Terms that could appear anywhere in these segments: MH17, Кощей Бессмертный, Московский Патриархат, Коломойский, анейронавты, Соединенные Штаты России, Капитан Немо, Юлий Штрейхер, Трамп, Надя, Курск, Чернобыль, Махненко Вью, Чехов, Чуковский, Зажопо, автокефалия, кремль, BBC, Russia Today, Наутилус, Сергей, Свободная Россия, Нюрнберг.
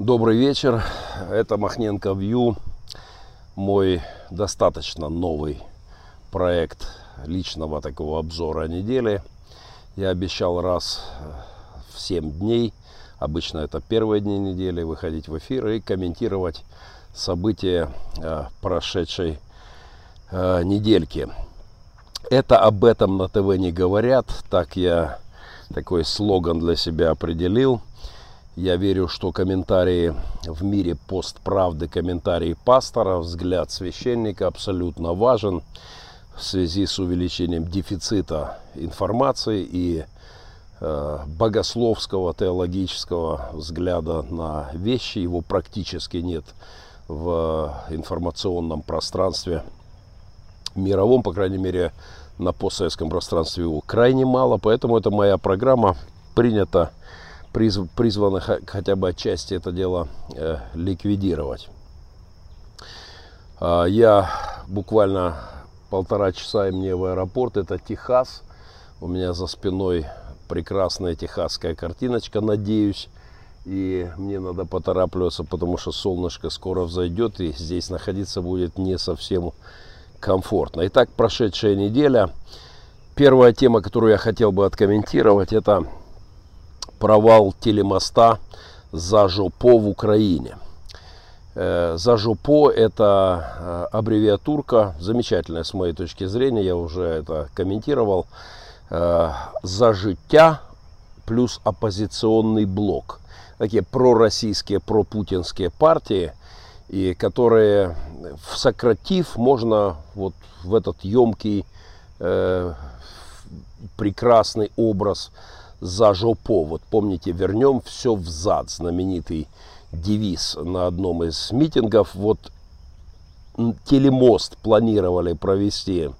Добрый вечер, это Махненко Вью, мой достаточно новый проект личного такого обзора недели. Я обещал раз в 7 дней, обычно это первые дни недели, выходить в эфир и комментировать события прошедшей недельки. Это об этом на ТВ не говорят, так я такой слоган для себя определил. Я верю, что комментарии в мире постправды, комментарии пастора, взгляд священника абсолютно важен в связи с увеличением дефицита информации и богословского, теологического взгляда на вещи. Его практически нет в информационном пространстве мировом, по крайней мере, на постсоветском пространстве его крайне мало. Поэтому это моя программа принята. Призваны хотя бы отчасти это дело ликвидировать. Я буквально полтора часа, и мне в аэропорт. Это Техас. У меня за спиной прекрасная техасская картиночка, надеюсь. И мне надо поторапливаться, потому что солнышко скоро взойдет, и здесь находиться будет не совсем комфортно. Итак, прошедшая неделя. Первая тема, которую я хотел бы откомментировать, это провал телемоста Зажопо в Украине. Зажопо — это аббревиатурка, замечательная с моей точки зрения, я уже это комментировал. За життя плюс оппозиционный блок. Такие пророссийские, пропутинские партии, и которые, сократив, можно вот в этот емкий, прекрасный образ Зажопо. Вот помните, вернем все взад, знаменитый девиз на одном из митингов. Вот телемост планировали провести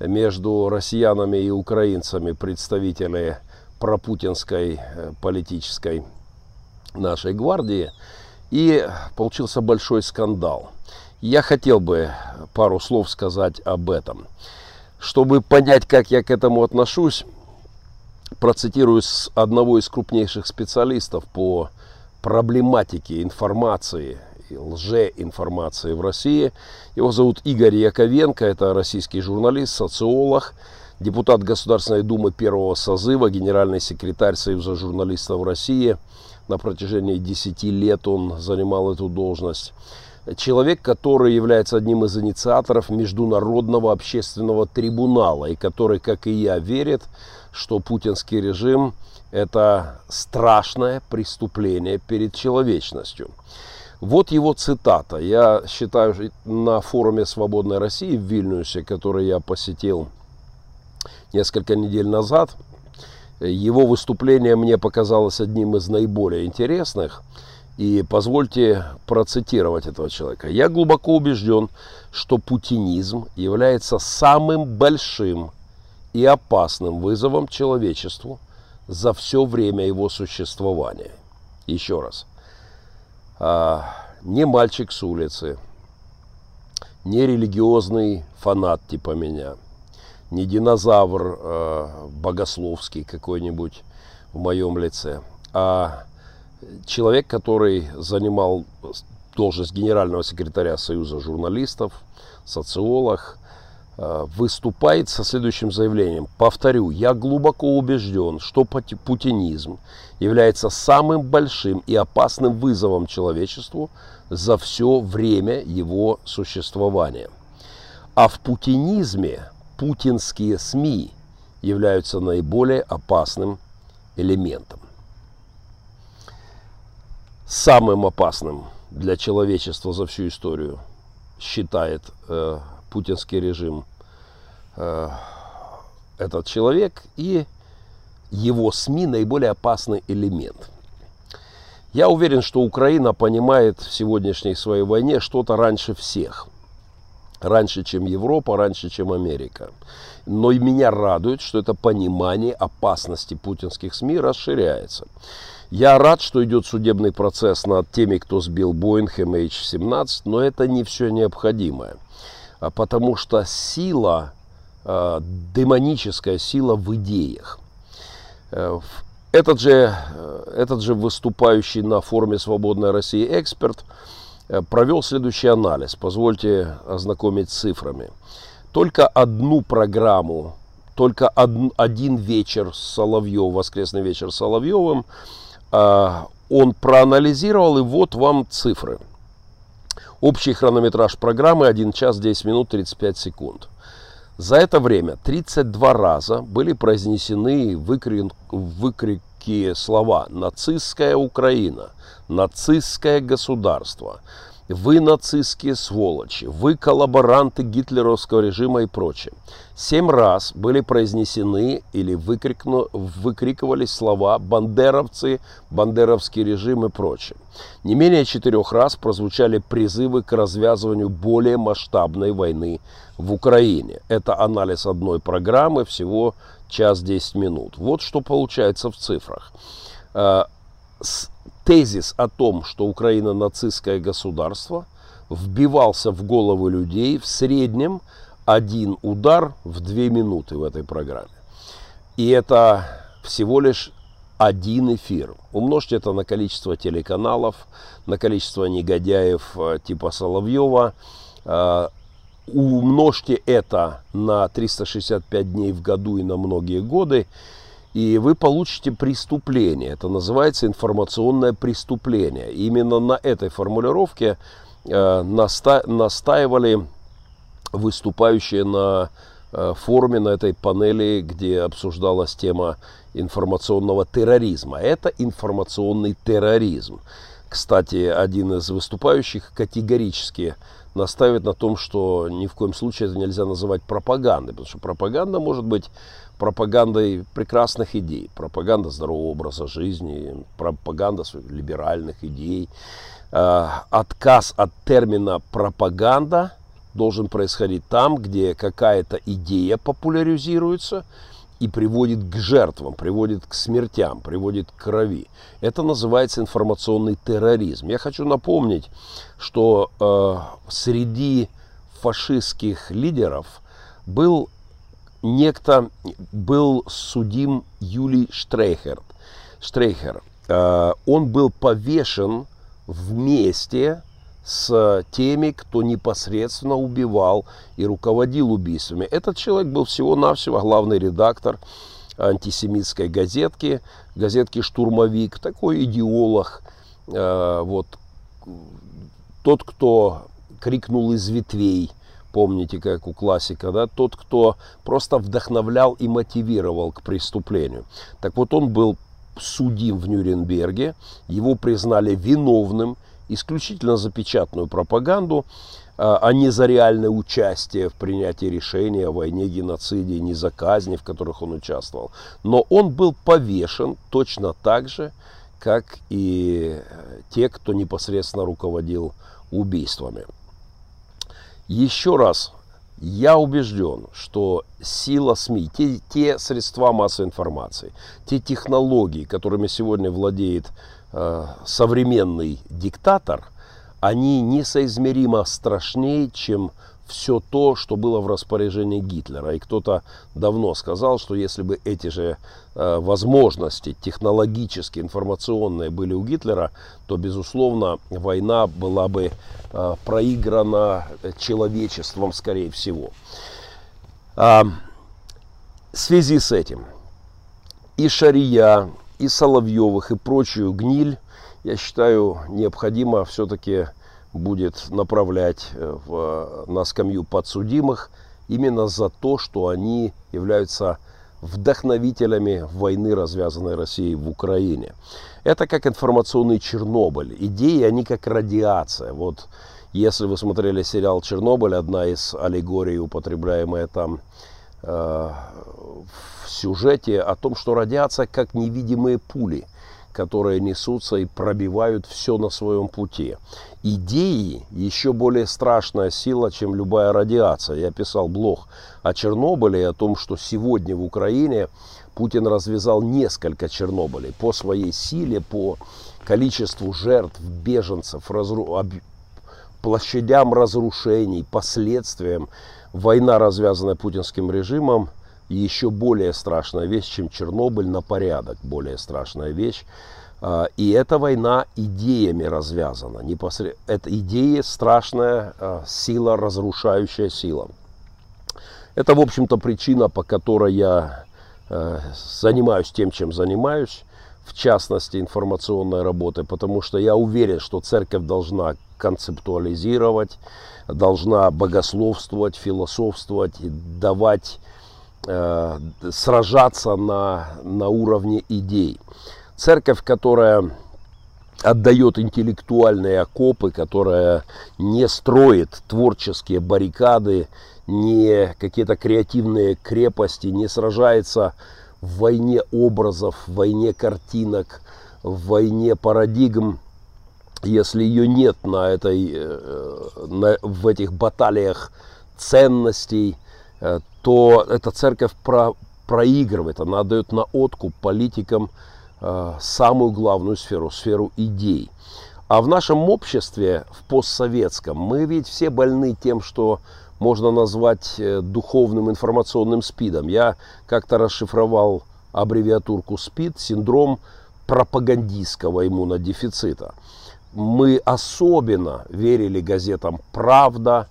между россиянами и украинцами представители пропутинской политической нашей гвардии. И получился большой скандал. Я хотел бы пару слов сказать об этом. Чтобы понять, как я к этому отношусь, процитирую с одного из крупнейших специалистов по проблематике информации и лжеинформации в России. Его зовут Игорь Яковенко, это российский журналист, социолог, депутат Государственной Думы первого созыва, генеральный секретарь Союза журналистов России. На протяжении 10 лет он занимал эту должность. Человек, который является одним из инициаторов Международного общественного трибунала, и который, как и я, верит, что путинский режим – это страшное преступление перед человечностью. Вот его цитата. Я считаю, на форуме «Свободной России» в Вильнюсе, который я посетил несколько недель назад, его выступление мне показалось одним из наиболее интересных. И позвольте процитировать этого человека. «Я глубоко убежден, что путинизм является самым большим и опасным вызовом человечеству за все время его существования». Еще раз. Не мальчик с улицы, не религиозный фанат типа меня, не динозавр богословский какой-нибудь в моем лице, а человек, который занимал должность генерального секретаря Союза журналистов, социолог, выступает со следующим заявлением. Повторю, я глубоко убежден, что путинизм является самым большим и опасным вызовом человечеству за все время его существования. А в путинизме путинские СМИ являются наиболее опасным элементом. Самым опасным для человечества за всю историю считает путинский режим этот человек, и его СМИ наиболее опасный элемент. Я уверен, что Украина понимает в сегодняшней своей войне что-то раньше всех. Раньше, чем Европа, раньше, чем Америка. Но и меня радует, что это понимание опасности путинских СМИ расширяется. Я рад, что идет судебный процесс над теми, кто сбил Боинг MH17, но это не все необходимое, потому что сила, демоническая сила в идеях. Этот же выступающий на форуме «Свободная Россия» эксперт провел следующий анализ. Позвольте ознакомить с цифрами. Только одну программу, только один вечер Соловьева, воскресный вечер с Соловьевым, он проанализировал, и вот вам цифры. Общий хронометраж программы 1 час 10 минут 35 секунд. За это время 32 раза были произнесены выкрики слова «нацистская Украина», «нацистское государство», «вы нацистские сволочи», «вы коллаборанты гитлеровского режима» и прочее. 7 раз были произнесены или выкрикивались слова «бандеровцы», «бандеровский режим» и прочее. Не менее 4 раз прозвучали призывы к развязыванию более масштабной войны в Украине. Это анализ одной программы, всего час 10 минут. Вот что получается в цифрах. Тезис о том, что Украина нацистское государство, вбивался в головы людей в среднем один удар в 2 минуты в этой программе. И это всего лишь один эфир. Умножьте это на количество телеканалов, на количество негодяев типа Соловьева. Умножьте это на 365 дней в году и на многие годы. И вы получите преступление. Это называется информационное преступление. Именно на этой формулировке настаивали выступающие на форуме, на этой панели, где обсуждалась тема информационного терроризма. Это информационный терроризм. Кстати, один из выступающих категорически настаивает на том, что ни в коем случае это нельзя называть пропагандой, потому что пропаганда может быть пропагандой прекрасных идей, пропаганда здорового образа жизни, пропаганда либеральных идей. Отказ от термина «пропаганда» должен происходить там, где какая-то идея популяризируется и приводит к жертвам, приводит к смертям, приводит к крови. Это называется информационный терроризм. Я хочу напомнить, что среди фашистских лидеров был судим Юлий Штрейхер. Он был повешен вместе с теми, кто непосредственно убивал и руководил убийствами. Этот человек был всего-навсего главный редактор антисемитской газетки, газетки «Штурмовик», такой идеолог, вот тот, кто крикнул из ветвей, помните, как у классика, да, тот, кто просто вдохновлял и мотивировал к преступлению. Так вот, он был судим в Нюрнберге, его признали виновным исключительно за печатную пропаганду, а не за реальное участие в принятии решения о войне, геноциде, не за казни, в которых он участвовал. Но он был повешен точно так же, как и те, кто непосредственно руководил убийствами. Еще раз, я убежден, что сила СМИ, те средства массовой информации, те технологии, которыми сегодня владеет современный диктатор, они несоизмеримо страшнее, чем все то, что было в распоряжении Гитлера. И кто-то давно сказал, что если бы эти же возможности технологические, информационные были у Гитлера, то, безусловно, война была бы проиграна человечеством, скорее всего. В связи с этим и Шария, и Соловьевых, и прочую гниль, я считаю, необходимо все-таки будет направлять на скамью подсудимых именно за то, что они являются вдохновителями войны, развязанной Россией в Украине. Это как информационный Чернобыль. Идеи, они как радиация. Вот если вы смотрели сериал «Чернобыль», одна из аллегорий, употребляемая там, в сюжете о том, что радиация как невидимые пули, которые несутся и пробивают все на своем пути. Идеи еще более страшная сила, чем любая радиация. Я писал блог о Чернобыле и о том, что сегодня в Украине Путин развязал несколько Чернобылей по своей силе, по количеству жертв, беженцев, площадям разрушений, последствиям. Война, развязанная путинским режимом, И еще более страшная вещь, чем Чернобыль, на порядок более страшная вещь. И эта война идеями развязана. Это идеи — страшная сила, разрушающая сила. Это, в общем-то, причина, по которой я занимаюсь тем, чем занимаюсь, в частности, информационной работой, потому что я уверен, что церковь должна концептуализировать, должна богословствовать, философствовать, давать, сражаться на уровне идей. Церковь, которая отдает интеллектуальные окопы, которая не строит творческие баррикады, не какие-то креативные крепости, не сражается в войне образов, в войне картинок, в войне парадигм. Если ее нет в этих баталиях ценностей, то эта церковь проигрывает, она отдает на откуп политикам самую главную сферу, сферу идей. А в нашем обществе, в постсоветском, мы ведь все больны тем, что можно назвать духовным информационным СПИДом. Я как-то расшифровал аббревиатурку СПИД, синдром пропагандистского иммунодефицита. Мы особенно верили газетам «Правда».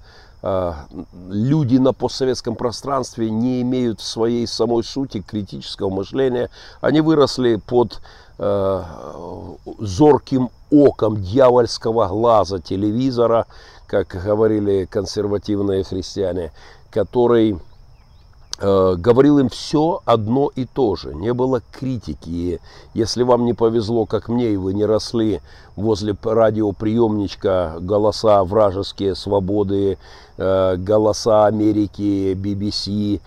Люди на постсоветском пространстве не имеют в своей самой сути критического мышления. Они выросли под зорким оком дьявольского глаза телевизора, как говорили консервативные христиане, который говорил им все одно и то же. Не было критики. И если вам не повезло, как мне, и вы не росли возле радиоприемничка, голоса вражеские «Свободы», голоса Америки, BBC,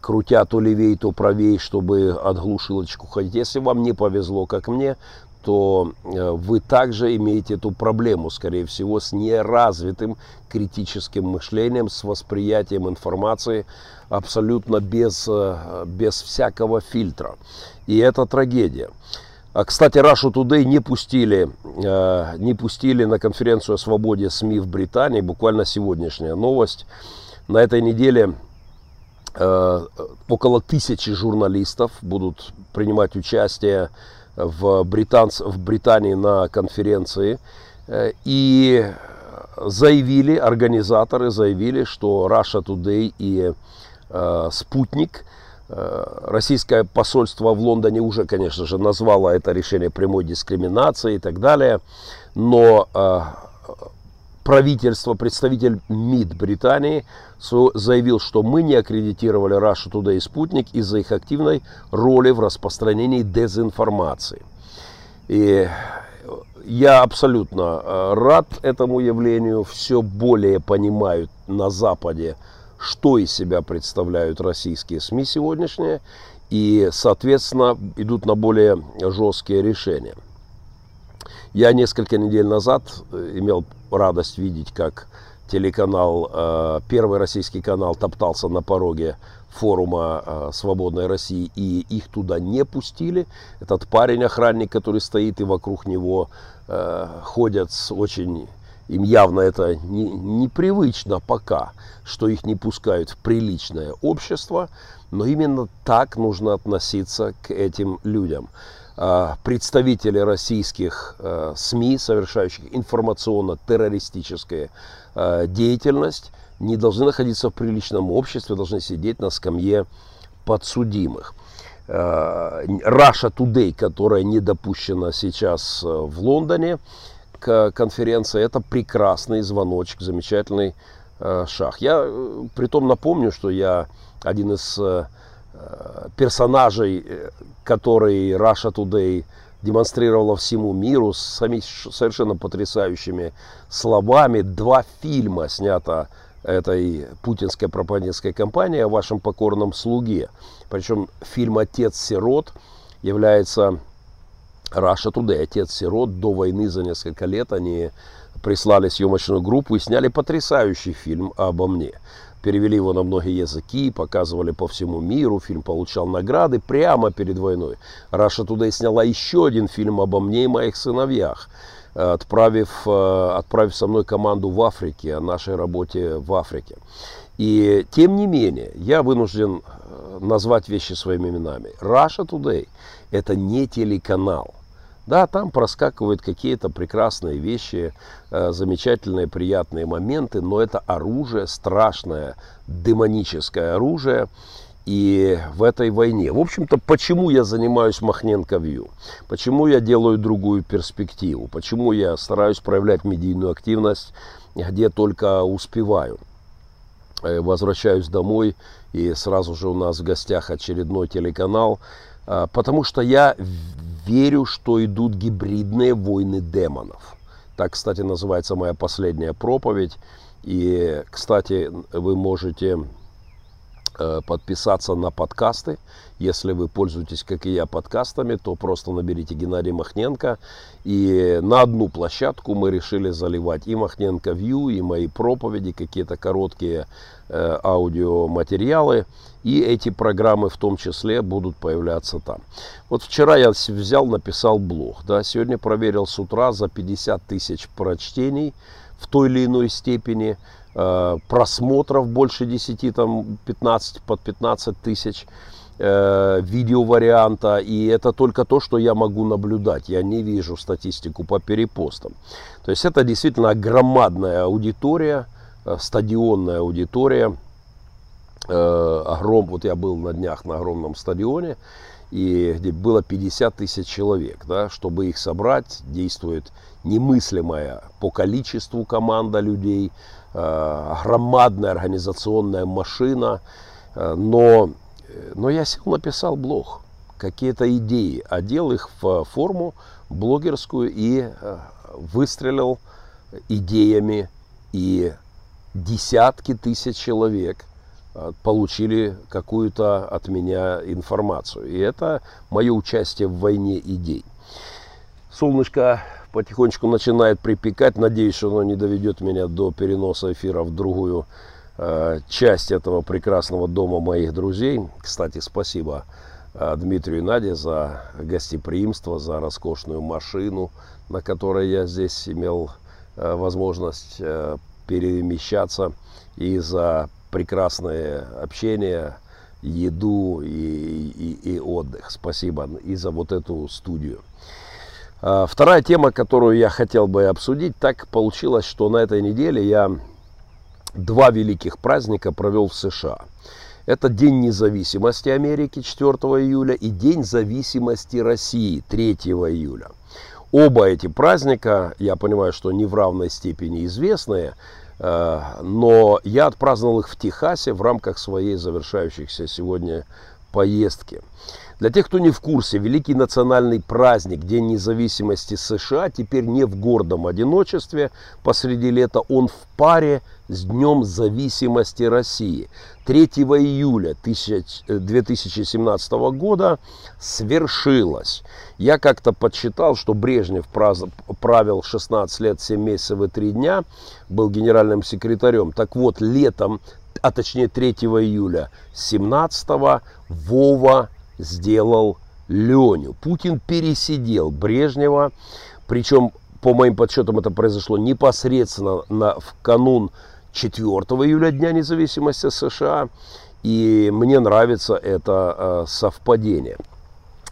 крутя то левей, то правей, чтобы отглушилочку ходить. Если вам не повезло, как мне, то вы также имеете эту проблему, скорее всего, с неразвитым критическим мышлением, с восприятием информации абсолютно без всякого фильтра. И это трагедия. Кстати, Russia Today не пустили на конференцию о свободе СМИ в Британии, буквально сегодняшняя новость. На этой неделе около 1000 журналистов будут принимать участие в Британии на конференции, и организаторы заявили, что Russia Today и Спутник, российское посольство в Лондоне уже, конечно же, назвало это решение прямой дискриминацией и так далее, но правительство, представитель МИД Британии заявил, что мы не аккредитировали Russia Today и Спутник из-за их активной роли в распространении дезинформации. И я абсолютно рад этому явлению. Все более понимают на Западе, что из себя представляют российские СМИ сегодняшние, и, соответственно, идут на более жесткие решения. Я несколько недель назад имел радость видеть, как телеканал, первый российский канал, топтался на пороге форума «Свободной России», и их туда не пустили. Этот парень-охранник, который стоит, и вокруг него ходят им явно это непривычно пока, что их не пускают в приличное общество, но именно так нужно относиться к этим людям. Представители российских СМИ, совершающих информационно-террористическую деятельность, не должны находиться в приличном обществе, должны сидеть на скамье подсудимых. Russia Today, которая не допущена сейчас в Лондоне к конференции, это прекрасный звоночек, замечательный шаг. Я притом напомню, что я один из персонажей, который Russia Today демонстрировала всему миру с совершенно потрясающими словами. 2 фильма снято этой путинской пропагандистской кампанией о вашем покорном слуге. Причем фильм «Отец-сирот» является Russia Today. «Отец-сирот» до войны за несколько лет они прислали съемочную группу и сняли потрясающий фильм обо мне. Перевели его на многие языки, показывали по всему миру, фильм получал награды прямо перед войной. Russia Today сняла еще один фильм обо мне и моих сыновьях, отправив со мной команду в Африке, о нашей работе в Африке. И тем не менее, я вынужден назвать вещи своими именами. Russia Today – это не телеканал. Да, там проскакивают какие-то прекрасные вещи, замечательные, приятные моменты, но это оружие, страшное, демоническое оружие. И в этой войне, в общем-то, почему я занимаюсь Махненко Вью, почему я делаю другую перспективу, почему я стараюсь проявлять медийную активность, где только успеваю. Возвращаюсь домой, и сразу же у нас в гостях очередной телеканал, потому что я верю, что идут гибридные войны демонов. Так, кстати, называется моя последняя проповедь. И, кстати, вы можете подписаться на подкасты. Если вы пользуетесь, как и я, подкастами, то просто наберите Геннадий Махненко. И на одну площадку мы решили заливать и Махненко Вью, и мои проповеди, какие-то короткие аудиоматериалы. И эти программы в том числе будут появляться там. Вот вчера я взял, написал блог. Да, сегодня проверил с утра за 50 тысяч прочтений в той или иной степени. Просмотров больше 10, там 15, под 15 тысяч видеоварианта. И это только то, что я могу наблюдать. Я не вижу статистику по перепостам. То есть это действительно громадная аудитория, стадионная аудитория. Вот я был на днях на огромном стадионе, и где было 50 тысяч человек. Да, чтобы их собрать, действует немыслимая по количеству команда людей, громадная организационная машина, но я сел, написал блог, какие-то идеи, одел их в форму блогерскую и выстрелил идеями, и десятки тысяч человек получили какую-то от меня информацию. И это мое участие в войне идей. Солнышко потихонечку начинает припекать. Надеюсь, что оно не доведет меня до переноса эфира в другую часть этого прекрасного дома моих друзей. Кстати, спасибо Дмитрию и Наде за гостеприимство, за роскошную машину, на которой я здесь имел возможность перемещаться, и за прекрасное общение, еду и отдых. Спасибо и за вот эту студию. Вторая тема, которую я хотел бы обсудить. Так получилось, что на этой неделе я два великих праздника провел в США. Это День независимости Америки 4 июля и День зависимости России 3 июля. Оба эти праздника, я понимаю, что не в равной степени известные, но я отпраздновал их в Техасе в рамках своей завершающейся сегодня поездки. Для тех, кто не в курсе, великий национальный праздник День независимости США теперь не в гордом одиночестве посреди лета, он в паре с Днем зависимости России. 3 июля 2017 года свершилось. Я как-то подсчитал, что Брежнев правил 16 лет, 7 месяцев и 3 дня, был генеральным секретарем. Так вот, летом, а точнее 3 июля 2017 Вова сделал Леню. Путин пересидел Брежнева, причем, по моим подсчетам, это произошло непосредственно в канун 4 июля, Дня независимости США, и мне нравится это совпадение.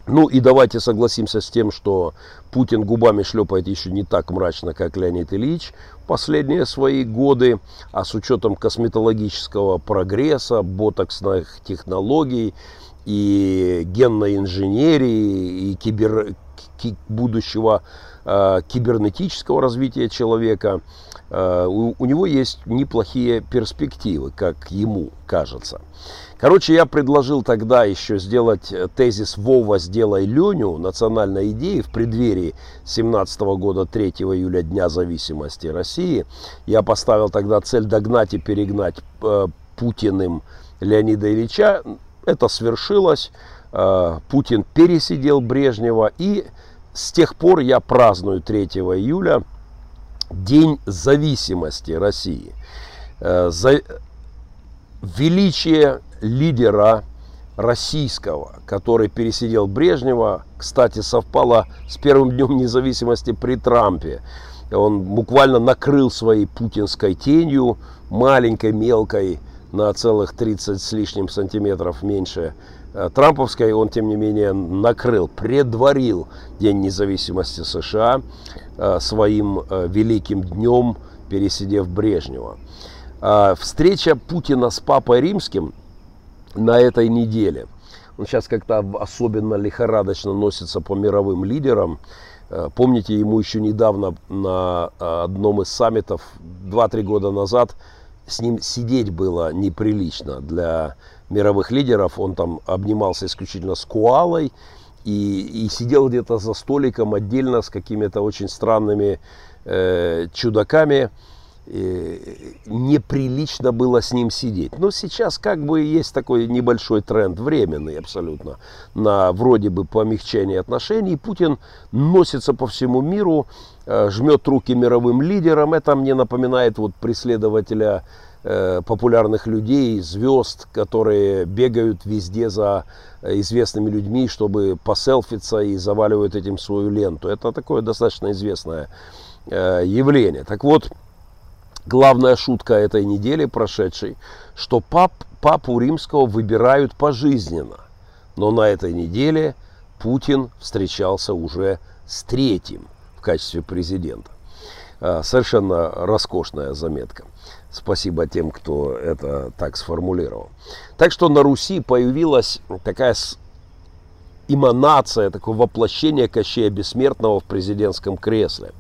Ну и давайте согласимся с тем, что Путин губами шлепает еще не так мрачно, как Леонид Ильич последние свои годы, а с учетом косметологического прогресса, ботоксных технологий, и генной инженерии, и будущего кибернетического развития человека, у него есть неплохие перспективы, как ему кажется. Короче, я предложил тогда еще сделать тезис «Вова, сделай Леню» национальной идеи в преддверии 2017 года, 3 июля, Дня зависимости России. Я поставил тогда цель догнать и перегнать Путиным Леонида Ильича. Это свершилось, Путин пересидел Брежнева, и с тех пор я праздную 3 июля День зависимости России. За величие лидера российского, который пересидел Брежнева, кстати, совпало с первым днем независимости при Трампе. Он буквально накрыл своей путинской тенью, маленькой, мелкой, на целых 30 с лишним сантиметров меньше трамповской, он, тем не менее, накрыл, предварил День независимости США своим великим днем, пересидев Брежнева. Встреча Путина с Папой Римским на этой неделе. Он сейчас как-то особенно лихорадочно носится по мировым лидерам. Помните, ему еще недавно на одном из саммитов, 2-3 года назад, с ним сидеть было неприлично для мировых лидеров. Он там обнимался исключительно с Куалой и сидел где-то за столиком отдельно с какими-то очень странными чудаками. Неприлично было с ним сидеть. Но сейчас как бы есть такой небольшой тренд, временный абсолютно, на вроде бы помягчение отношений. Путин носится по всему миру, жмет руки мировым лидерам. Это мне напоминает вот преследователя популярных людей, звезд, которые бегают везде за известными людьми, чтобы поселфиться, и заваливают этим свою ленту. Это такое достаточно известное явление. Так вот, главная шутка этой недели прошедшей, что папу Римского выбирают пожизненно. Но на этой неделе Путин встречался уже с третьим в качестве президента. Совершенно роскошная заметка. Спасибо тем, кто это так сформулировал. Так что на Руси появилась такая эманация, такое воплощение Кощея Бессмертного в президентском кресле.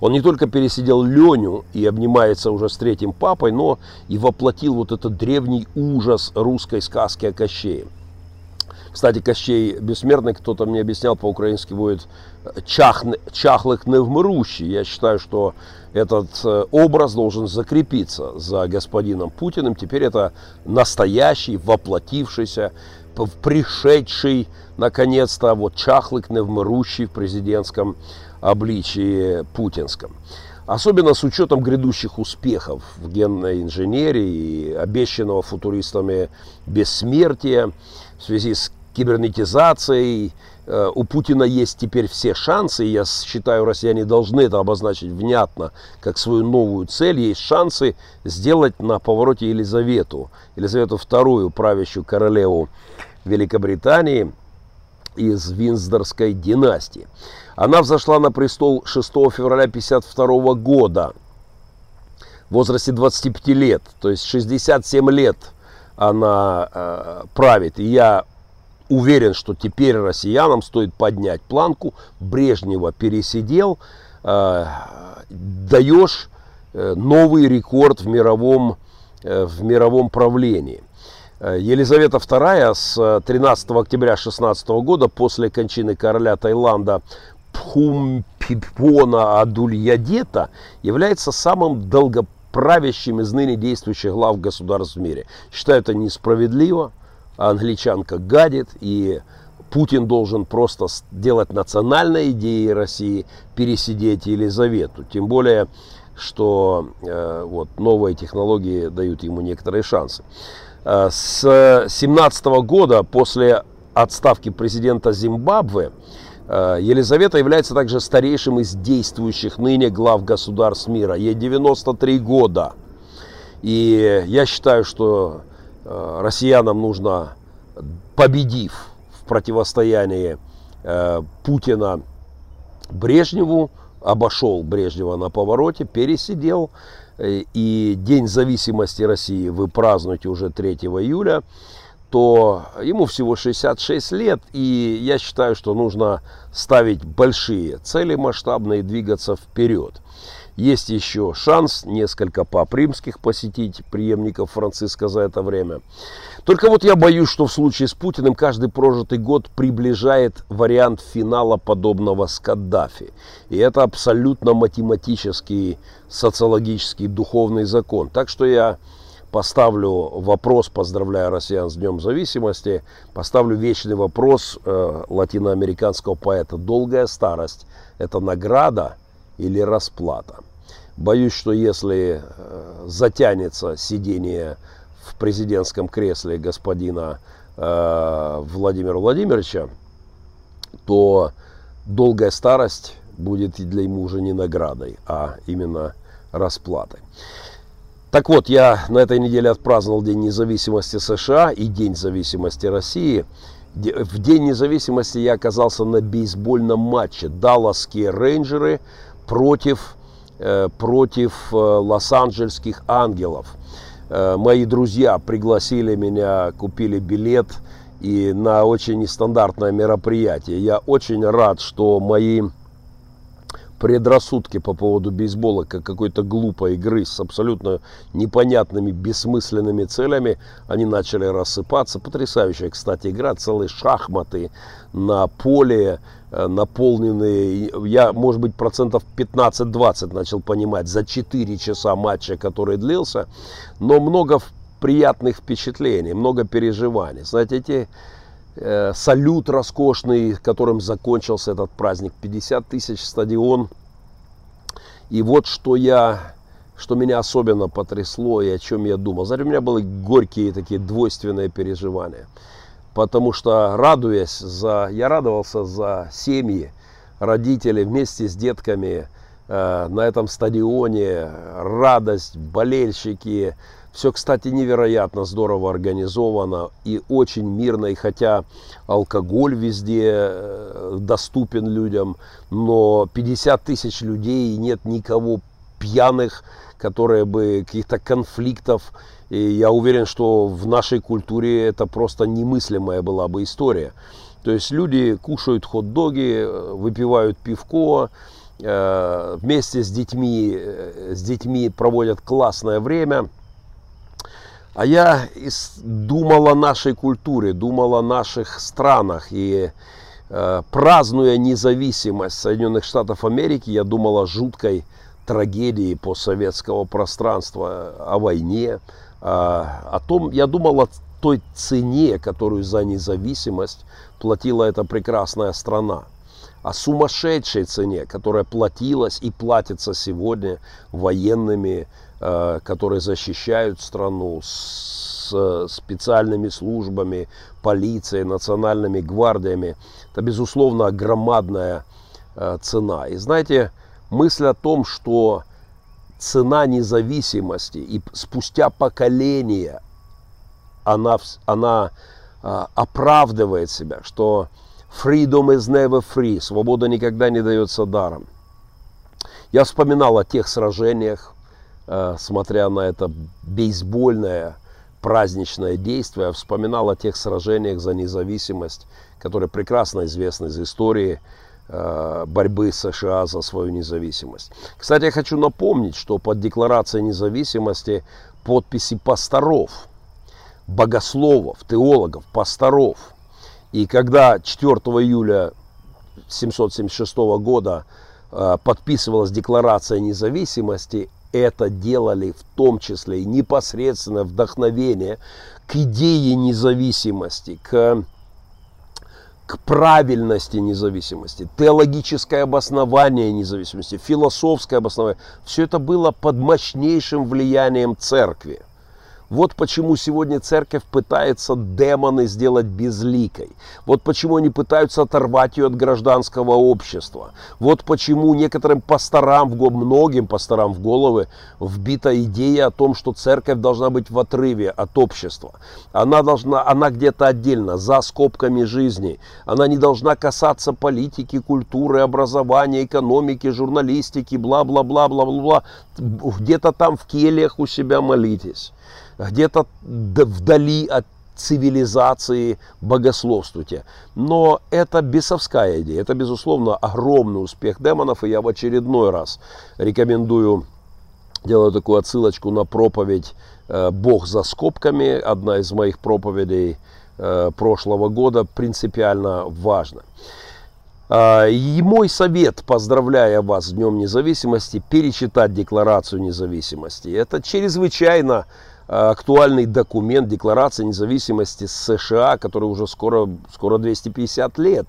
Он не только пересидел Леню и обнимается уже с третьим папой, но и воплотил вот этот древний ужас русской сказки о Кощее. Кстати, Кощей Бессмертный, кто-то мне объяснял, по-украински будет «чахлых невмирущий». Я считаю, что этот образ должен закрепиться за господином Путиным. Теперь это настоящий, воплотившийся, пришедший, наконец-то, вот чахлык невмирущий в президентском обличии путинском. Особенно с учетом грядущих успехов в генной инженерии и обещанного футуристами бессмертия, в связи с кибернетизацией, у Путина есть теперь все шансы, и я считаю, россияне должны это обозначить внятно, как свою новую цель. Есть шансы сделать на повороте Елизавету II, правящую королеву Великобритании из Виндзорской династии. Она взошла на престол 6 февраля 1952 года в возрасте 25 лет, то есть 67 лет она правит. И я уверен, что теперь россиянам стоит поднять планку. Брежнева пересидел, даешь новый рекорд в мировом правлении. Елизавета II с 13 октября 16 года, после кончины короля Таиланда Пхумпипона Адульядета, является самым долгоправящим из ныне действующих глав государств в мире. Считаю это несправедливо. Англичанка гадит, и Путин должен просто делать национальной идеей России пересидеть Елизавету. Тем более, что вот, новые технологии дают ему некоторые шансы. С 2017 года, после отставки президента Зимбабве, Елизавета является также старейшим из действующих ныне глав государств мира. Ей 93 года. И я считаю, что россиянам нужно, победив в противостоянии Путина Брежневу, обошел Брежнева на повороте, пересидел. И День зависимости России вы празднуете уже 3 июля, то ему всего 66 лет. И я считаю, что нужно ставить большие цели масштабные и двигаться вперед. Есть еще шанс несколько пап римских посетить, преемников Франциска за это время. Только вот я боюсь, что в случае с Путиным каждый прожитый год приближает вариант финала, подобного с Каддафи. И это абсолютно математический, социологический, духовный закон. Так что я поставлю вопрос, поздравляя россиян с Днем зависимости, поставлю вечный вопрос латиноамериканского поэта. Долгая старость – это награда или расплата? Боюсь, что если затянется сидение в президентском кресле господина Владимира Владимировича, то долгая старость будет для него уже не наградой, а именно расплатой. Так вот, я на этой неделе отпраздновал День независимости США и День зависимости России. В День независимости я оказался на бейсбольном матче. Далласские рейнджеры против Лос-Анджелесских ангелов. Мои друзья пригласили меня, купили билет и на очень нестандартное мероприятие. Я очень рад, что мои предрассудки по поводу бейсбола, как какой-то глупой игры с абсолютно непонятными, бессмысленными целями, они начали рассыпаться. Потрясающая, кстати, игра, целые шахматы на поле, наполненные. Я, может быть, процентов 15-20 начал понимать за 4 часа матча, который длился, но много приятных впечатлений, много переживаний. Знаете, эти... салют роскошный, которым закончился этот праздник. 50 тысяч стадион. И вот что меня особенно потрясло и о чем я думал. Знаете, у меня были горькие такие двойственные переживания. Потому что я радовался за семьи, родителей вместе с детками на этом стадионе. Радость, болельщики. Все, кстати, невероятно здорово организовано и очень мирно. И хотя алкоголь везде доступен людям, но 50 тысяч людей, и нет никого пьяных, которые бы каких-то конфликтов. И я уверен, что в нашей культуре это просто немыслимая была бы история. То есть люди кушают хот-доги, выпивают пивко, вместе с детьми проводят классное время. А я думал о нашей культуре, думал о наших странах. И празднуя независимость Соединенных Штатов Америки, я думал о жуткой трагедии постсоветского пространства, о войне. Я думал о той цене, которую за независимость платила эта прекрасная страна. О сумасшедшей цене, которая платилась и платится сегодня военными, которые защищают страну, с специальными службами, полицией, национальными гвардиями. Это, безусловно, громадная цена. И знаете, мысль о том, что цена независимости, и спустя поколения она оправдывает себя, что freedom is never free, свобода никогда не дается даром. Я вспоминал о тех сражениях, смотря на это бейсбольное праздничное действие, я вспоминал о тех сражениях за независимость, которые прекрасно известны из истории борьбы США за свою независимость. Кстати, я хочу напомнить, что под Декларацией независимости подписи пасторов, богословов, теологов, пасторов. И когда 4 июля 1776 года подписывалась Декларация независимости, это делали в том числе и непосредственно вдохновение к идее независимости, к правильности независимости, теологическое обоснование независимости, философское обоснование. Все это было под мощнейшим влиянием церкви. Вот почему сегодня церковь пытается демоны сделать безликой. Вот почему они пытаются оторвать ее от гражданского общества. Вот почему некоторым пасторам, многим пасторам в головы вбита идея о том, что церковь должна быть в отрыве от общества. Она где-то отдельно, за скобками жизни. Она не должна касаться политики, культуры, образования, экономики, журналистики, бла-бла-бла-бла-бла. Где-то там в кельях у себя молитесь. Где-то вдали от цивилизации богословствуйте. Но это бесовская идея. Это, безусловно, огромный успех демонов. И я в очередной раз рекомендую, делаю такую отсылочку на проповедь «Бог за скобками». Одна из моих проповедей прошлого года, принципиально важна. И мой совет, поздравляя вас с Днем независимости, перечитать Декларацию независимости. Это чрезвычайно актуальный документ, Декларация независимости США, который уже скоро 250 лет.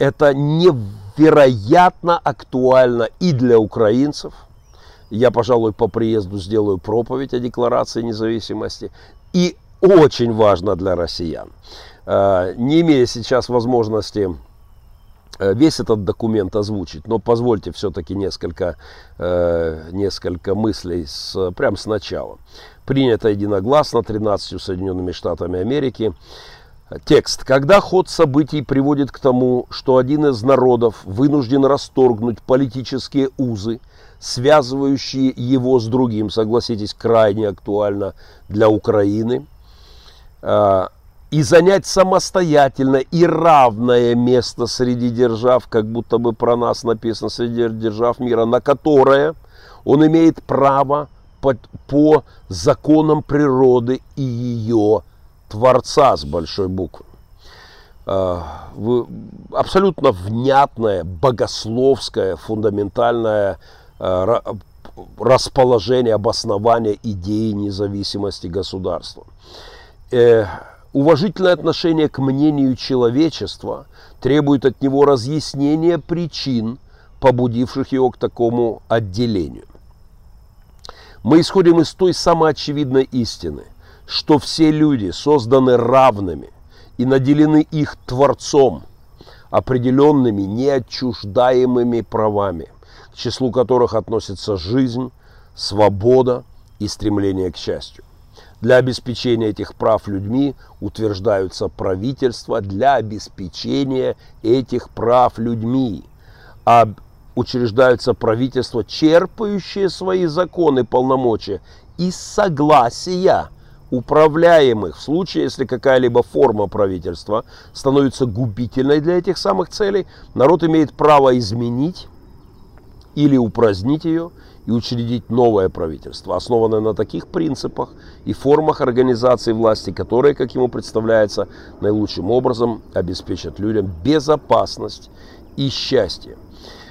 Это невероятно актуально и для украинцев. Я, пожалуй, по приезду сделаю проповедь о Декларации независимости. И очень важно для россиян. Не имея сейчас возможности весь этот документ озвучить, но позвольте все-таки несколько мыслей прямо сначала. Принято единогласно 13 Соединенными Штатами Америки. Текст. Когда ход событий приводит к тому, что один из народов вынужден расторгнуть политические узы, связывающие его с другим, согласитесь, крайне актуально для Украины, и занять самостоятельно и равное место среди держав, как будто бы про нас написано, среди держав мира, на которое он имеет право по законам природы и ее Творца с большой буквы. Абсолютно внятное, богословское, фундаментальное расположение, обоснование идеи независимости государства. Уважительное отношение к мнению человечества требует от него разъяснения причин, побудивших его к такому отделению. Мы исходим из той самой очевидной истины, что все люди созданы равными и наделены их Творцом, определенными неотчуждаемыми правами, к числу которых относятся жизнь, свобода и стремление к счастью. Для обеспечения этих прав людьми утверждаются правительства, а учреждаются правительства, черпающие свои законы, полномочия из согласия управляемых, в случае, если какая-либо форма правительства становится губительной для этих самых целей, народ имеет право изменить или упразднить ее и учредить новое правительство, основанное на таких принципах и формах организации власти, которые, как ему представляется, наилучшим образом обеспечат людям безопасность и счастье.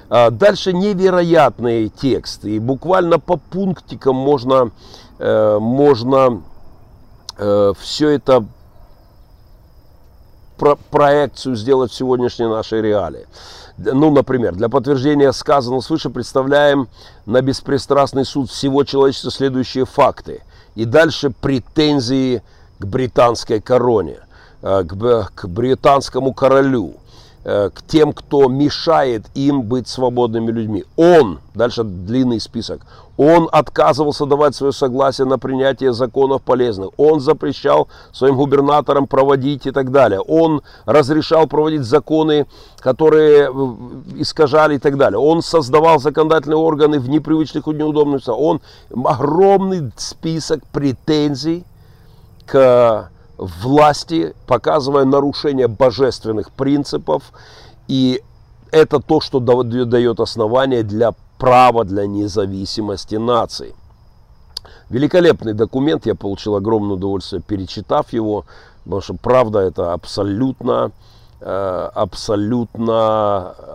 Дальше невероятные тексты, и буквально по пунктикам можно все это проекцию сделать в сегодняшней нашей реалии. Ну, например, для подтверждения сказанного свыше представляем на беспристрастный суд всего человечества следующие факты. И дальше претензии к британской короне, к британскому королю, к тем, кто мешает им быть свободными людьми. Он, дальше длинный список, он отказывался давать свое согласие на принятие законов полезных, он запрещал своим губернаторам проводить и так далее, он разрешал проводить законы, которые искажали и так далее, он создавал законодательные органы в непривычных и неудобных местах, он огромный список претензий к власти, показывая нарушение божественных принципов. И это то, что дает основание для права, для независимости наций. Великолепный документ, я получил огромное удовольствие, перечитав его, потому что правда это абсолютно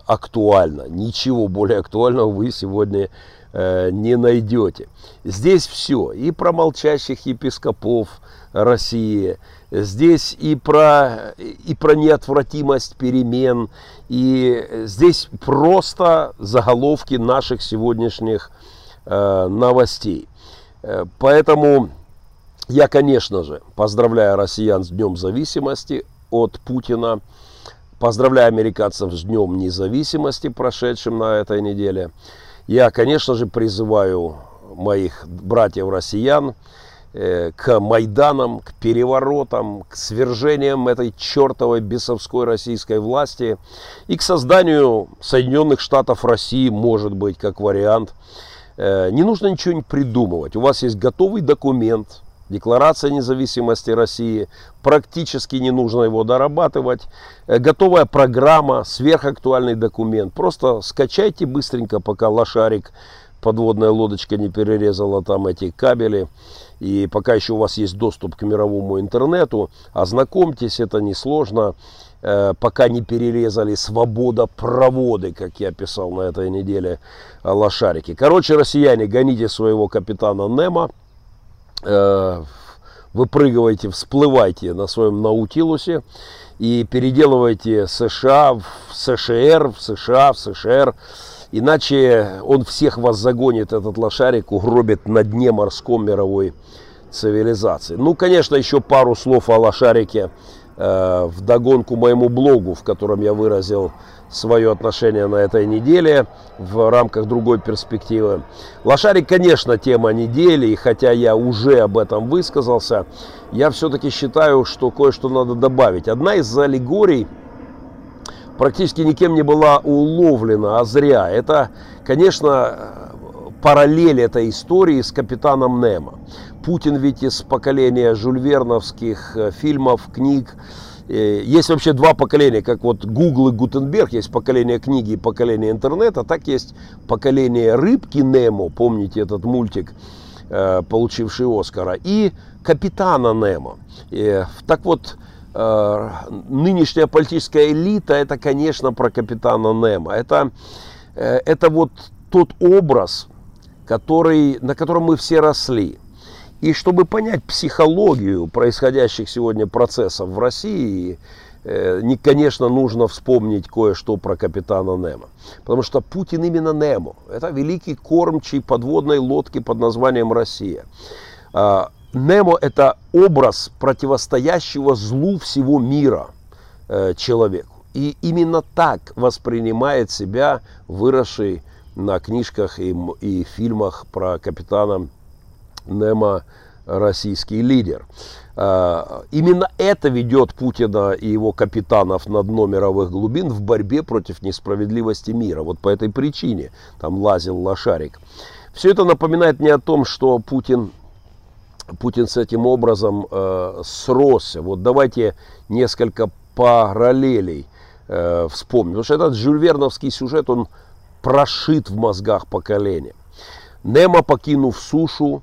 актуально. Ничего более актуального вы сегодня не найдете. Здесь все, и про молчащих епископов России, здесь и про неотвратимость перемен, и здесь просто заголовки наших сегодняшних новостей. Поэтому я, конечно же, поздравляю россиян с Днем зависимости от Путина, поздравляю американцев с Днем независимости, прошедшим на этой неделе. Я, конечно же, призываю моих братьев-россиян к майданам, к переворотам, к свержениям этой чертовой бесовской российской власти и к созданию Соединенных Штатов России, может быть, как вариант. Не нужно ничего не придумывать. У вас есть готовый документ, Декларация независимости России, практически не нужно его дорабатывать. Готовая программа, сверхактуальный документ. Просто скачайте быстренько, пока лошарик, подводная лодочка не перерезала там эти кабели. И пока еще у вас есть доступ к мировому интернету, ознакомьтесь, это несложно. Пока не перерезали свободопроводы, как я писал на этой неделе, лошарики. Короче, россияне, гоните своего капитана Немо. Выпрыгивайте, всплывайте на своем Наутилусе и переделывайте США в СШР, в США в СШР, иначе он всех вас загонит, этот лошарик, угробит на дне морском мировой цивилизации. Ну, конечно, еще пару слов о лошарике вдогонку моему блогу, в котором я выразил свое отношение на этой неделе в рамках другой перспективы. Лошарик, конечно, тема недели, и хотя я уже об этом высказался, я все-таки считаю, что кое-что надо добавить. Одна из аллегорий практически никем не была уловлена, а зря. Это, конечно, параллель этой истории с «Капитаном Немо». Путин ведь из поколения Жюль Верновских фильмов, книг. Есть вообще два поколения, как вот Гугл и Гутенберг, есть поколение книги и поколение интернета, так есть поколение рыбки Немо, помните этот мультик, получивший Оскара, и капитана Немо. Так вот, нынешняя политическая элита, это, конечно, про капитана Немо. Это вот тот образ, на котором мы все росли. И чтобы понять психологию происходящих сегодня процессов в России, конечно, нужно вспомнить кое-что про капитана Немо. Потому что Путин именно Немо. Это великий кормчий подводной лодки под названием «Россия». Немо – это образ противостоящего злу всего мира человеку. И именно так воспринимает себя выросший на книжках и фильмах про капитана Немо российский лидер. Именно это ведет Путина и его капитанов на дно мировых глубин в борьбе против несправедливости мира. Вот по этой причине там лазил лошарик. Все это напоминает мне о том, что Путин с этим образом сросся. Вот давайте несколько параллелей вспомним. Потому что этот Жюль Верновский сюжет, он прошит в мозгах поколения. Немо, покинув сушу,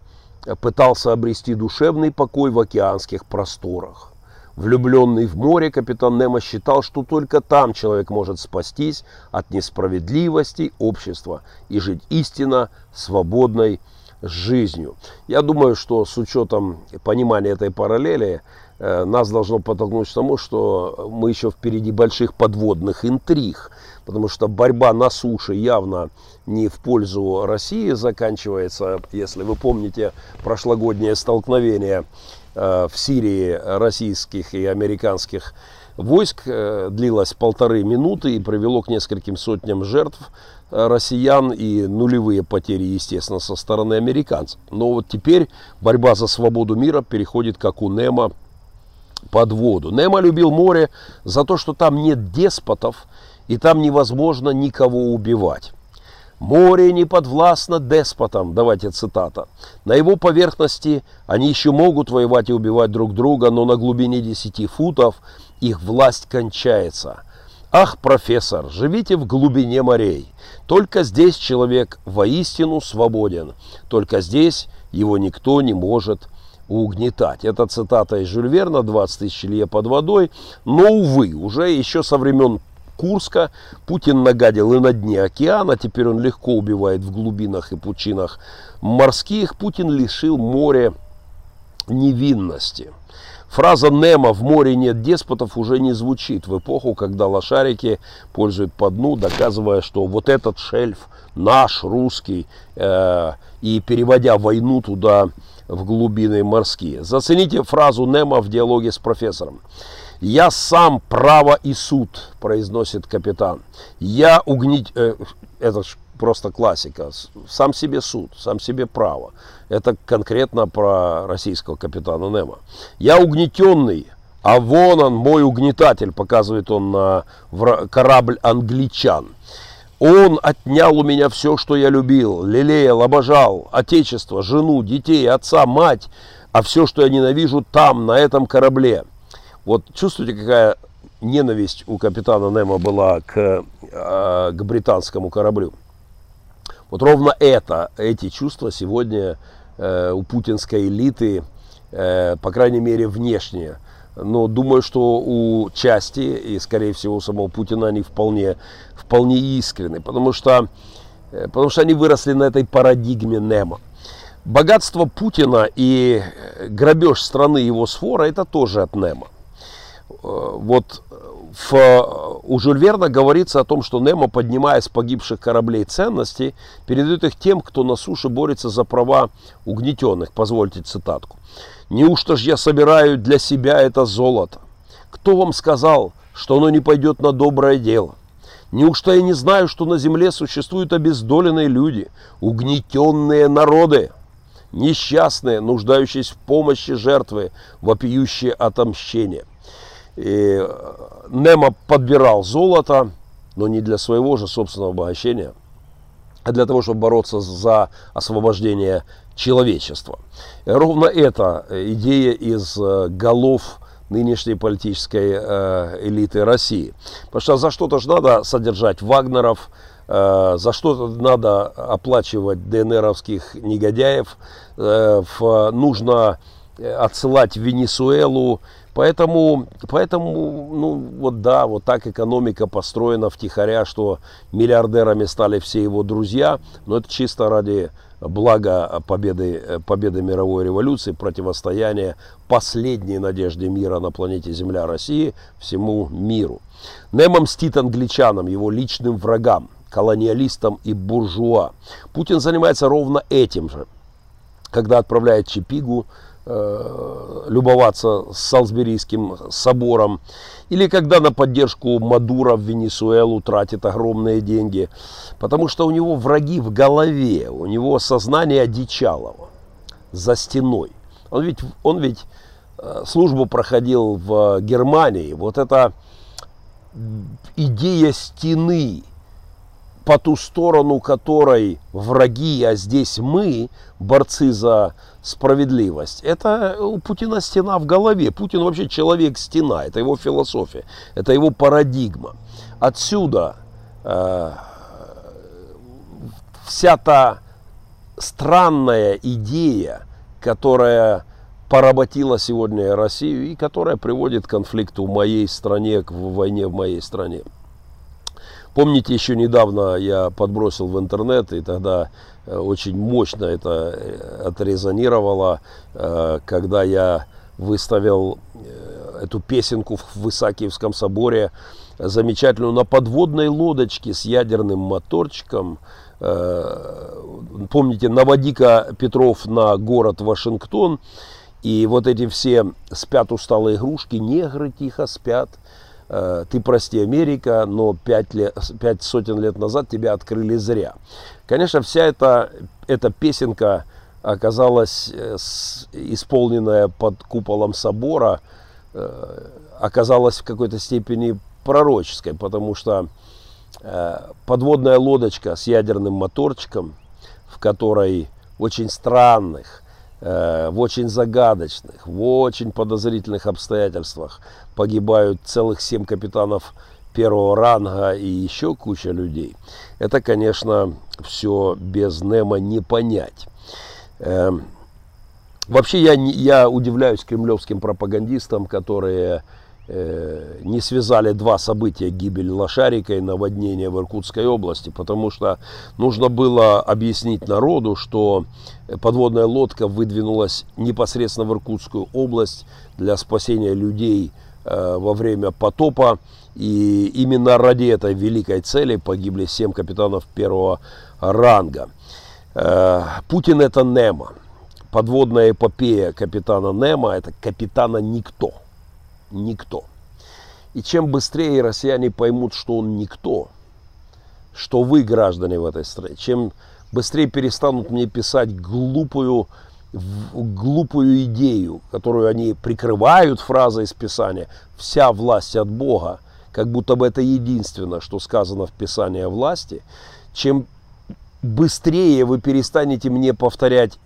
пытался обрести душевный покой в океанских просторах. Влюбленный в море, капитан Немо считал, что только там человек может спастись от несправедливости общества и жить истинно свободной жизнью. Я думаю, что с учетом понимания этой параллели нас должно подтолкнуть к тому, что мы еще впереди больших подводных интриг, потому что борьба на суше явно не в пользу России заканчивается. Если вы помните прошлогоднее столкновение в Сирии российских и американских войск, длилось 1,5 минуты и привело к нескольким сотням жертв россиян и нулевые потери, естественно, со стороны американцев. Но вот теперь борьба за свободу мира переходит, как у Немо, под воду. Немо любил море за то, что там нет деспотов и там невозможно никого убивать. «Море не подвластно деспотам», давайте цитата. «На его поверхности они еще могут воевать и убивать друг друга, но на глубине 10 футов их власть кончается. Ах, профессор, живите в глубине морей. Только здесь человек воистину свободен. Только здесь его никто не может угнетать». Это цитата из Жюль Верна, 20 тысяч лье под водой. Но, увы, уже еще со времен Курска Путин нагадил и на дне океана, теперь он легко убивает в глубинах и пучинах морских. Путин лишил моря невинности. Фраза Немо «в море нет деспотов» уже не звучит в эпоху, когда лошарики пользуют по дну, доказывая, что вот этот шельф наш, русский, и переводя войну туда, в глубины морские. Зацените фразу Немо в диалоге с профессором. «Я сам право и суд», произносит капитан. «Я Это же просто классика. Сам себе суд, сам себе право. Это конкретно про российского капитана Немо. «Я угнетенный, а вон он, мой угнетатель», показывает он на корабль англичан. «Он отнял у меня все, что я любил, лелеял, обожал, отечество, жену, детей, отца, мать, а все, что я ненавижу, там, на этом корабле». Вот чувствуете, какая ненависть у капитана Немо была к британскому кораблю? Вот ровно эти чувства сегодня у путинской элиты, по крайней мере, внешние. Но думаю, что у части, и скорее всего у самого Путина, они вполне искренны, потому что они выросли на этой парадигме Немо. Богатство Путина и грабеж страны его сфора — это тоже от Немо. Вот у Жюль Верна говорится о том, что Немо, поднимая с погибших кораблей ценности, передает их тем, кто на суше борется за права угнетенных. Позвольте цитатку. «Неужто ж я собираю для себя это золото? Кто вам сказал, что оно не пойдет на доброе дело? Неужто я не знаю, что на земле существуют обездоленные люди, угнетенные народы, несчастные, нуждающиеся в помощи жертвы, вопиющие отомщение? И Немо подбирал золото, но не для своего же собственного обогащения, а для того, чтобы бороться за освобождение человечества. Ровно эта идея из голов нынешней политической элиты России. Потому что за что-то же надо содержать вагнеров, за что-то надо оплачивать ДНРовских негодяев, нужно отсылать в Венесуэлу. Поэтому, ну вот да, вот так экономика построена втихаря, что миллиардерами стали все его друзья, но это чисто ради блага победы мировой революции, противостояния последней надежде мира на планете Земля России всему миру. Немо мстит англичанам, его личным врагам, колониалистам и буржуа. Путин занимается ровно этим же, когда отправляет Чипигу любоваться с Салсберийским собором, или когда на поддержку Мадуро в Венесуэлу тратит огромные деньги, потому что у него враги в голове, у него сознание одичалого, за стеной. Он ведь службу проходил в Германии, вот эта идея стены, по ту сторону которой враги, а здесь мы, борцы за справедливость. Это у Путина стена в голове. Путин вообще человек-стена. Это его философия, это его парадигма. Отсюда вся та странная идея, которая поработила сегодня Россию и которая приводит к конфликту в моей стране, к войне в моей стране. Помните, еще недавно я подбросил в интернет, и тогда очень мощно это отрезонировало, когда я выставил эту песенку в Исаакиевском соборе, замечательную, на подводной лодочке с ядерным моторчиком. Помните, наводи-ка, Петров, на город Вашингтон, и вот эти все спят усталые игрушки, негры тихо спят. Ты прости, Америка, но 5 сотен лет назад тебя открыли зря. Конечно, вся эта песенка оказалась, исполненная под куполом собора, оказалась в какой-то степени пророческой, потому что подводная лодочка с ядерным моторчиком, в которой очень странных, в очень загадочных, в очень подозрительных обстоятельствах погибают целых 7 капитанов первого ранга и еще куча людей. Это, конечно, все без Немо не понять. Вообще я удивляюсь кремлевским пропагандистам, которые не связали два события: гибель лошарика и наводнение в Иркутской области, потому что нужно было объяснить народу, что подводная лодка выдвинулась непосредственно в Иркутскую область для спасения людей во время потопа, и именно ради этой великой цели погибли 7 капитанов первого ранга. Путин — это Немо, подводная эпопея капитана Немо, это капитана никто. Никто. И чем быстрее россияне поймут, что он никто, что вы граждане в этой стране, чем быстрее перестанут мне писать глупую идею, которую они прикрывают фразой из Писания, вся власть от Бога, как будто бы это единственное, что сказано в Писании о власти, чем быстрее вы перестанете мне повторять: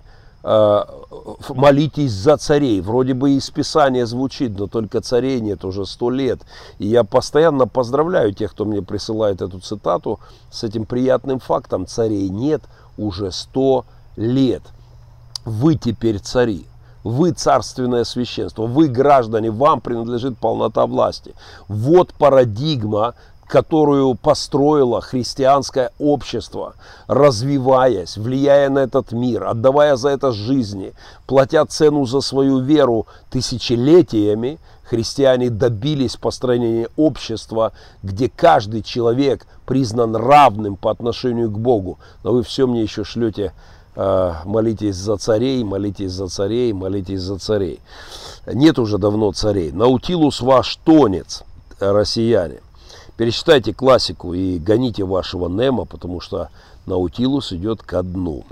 молитесь за царей. Вроде бы из Писания звучит, но только царей нет уже 100 лет. И я постоянно поздравляю тех, кто мне присылает эту цитату, с этим приятным фактом: царей нет уже 100 лет. Вы теперь цари, вы царственное священство, вы граждане, вам принадлежит полнота власти. Вот парадигма, которую построило христианское общество, развиваясь, влияя на этот мир, отдавая за это жизни, платя цену за свою веру тысячелетиями. Христиане добились построения общества, где каждый человек признан равным по отношению к Богу. Но вы все мне еще шлете: молитесь за царей, молитесь за царей, молитесь за царей. Нет уже давно царей. Наутилус ваш тонец, россияне. Пересчитайте классику и гоните вашего Немо, потому что Наутилус идет ко дну.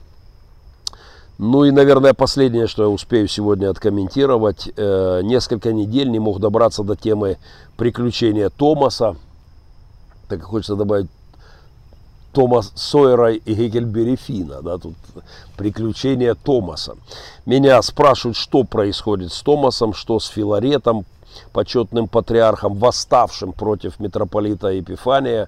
Ну и, наверное, последнее, что я успею сегодня откомментировать. Несколько недель не мог добраться до темы приключения Томоса. Так хочется добавить Тома Сойера и Геккельбери Финна, да, тут приключения Томоса. Меня спрашивают, что происходит с Томосом, что с Филаретом, почетным патриархом, восставшим против митрополита Епифания,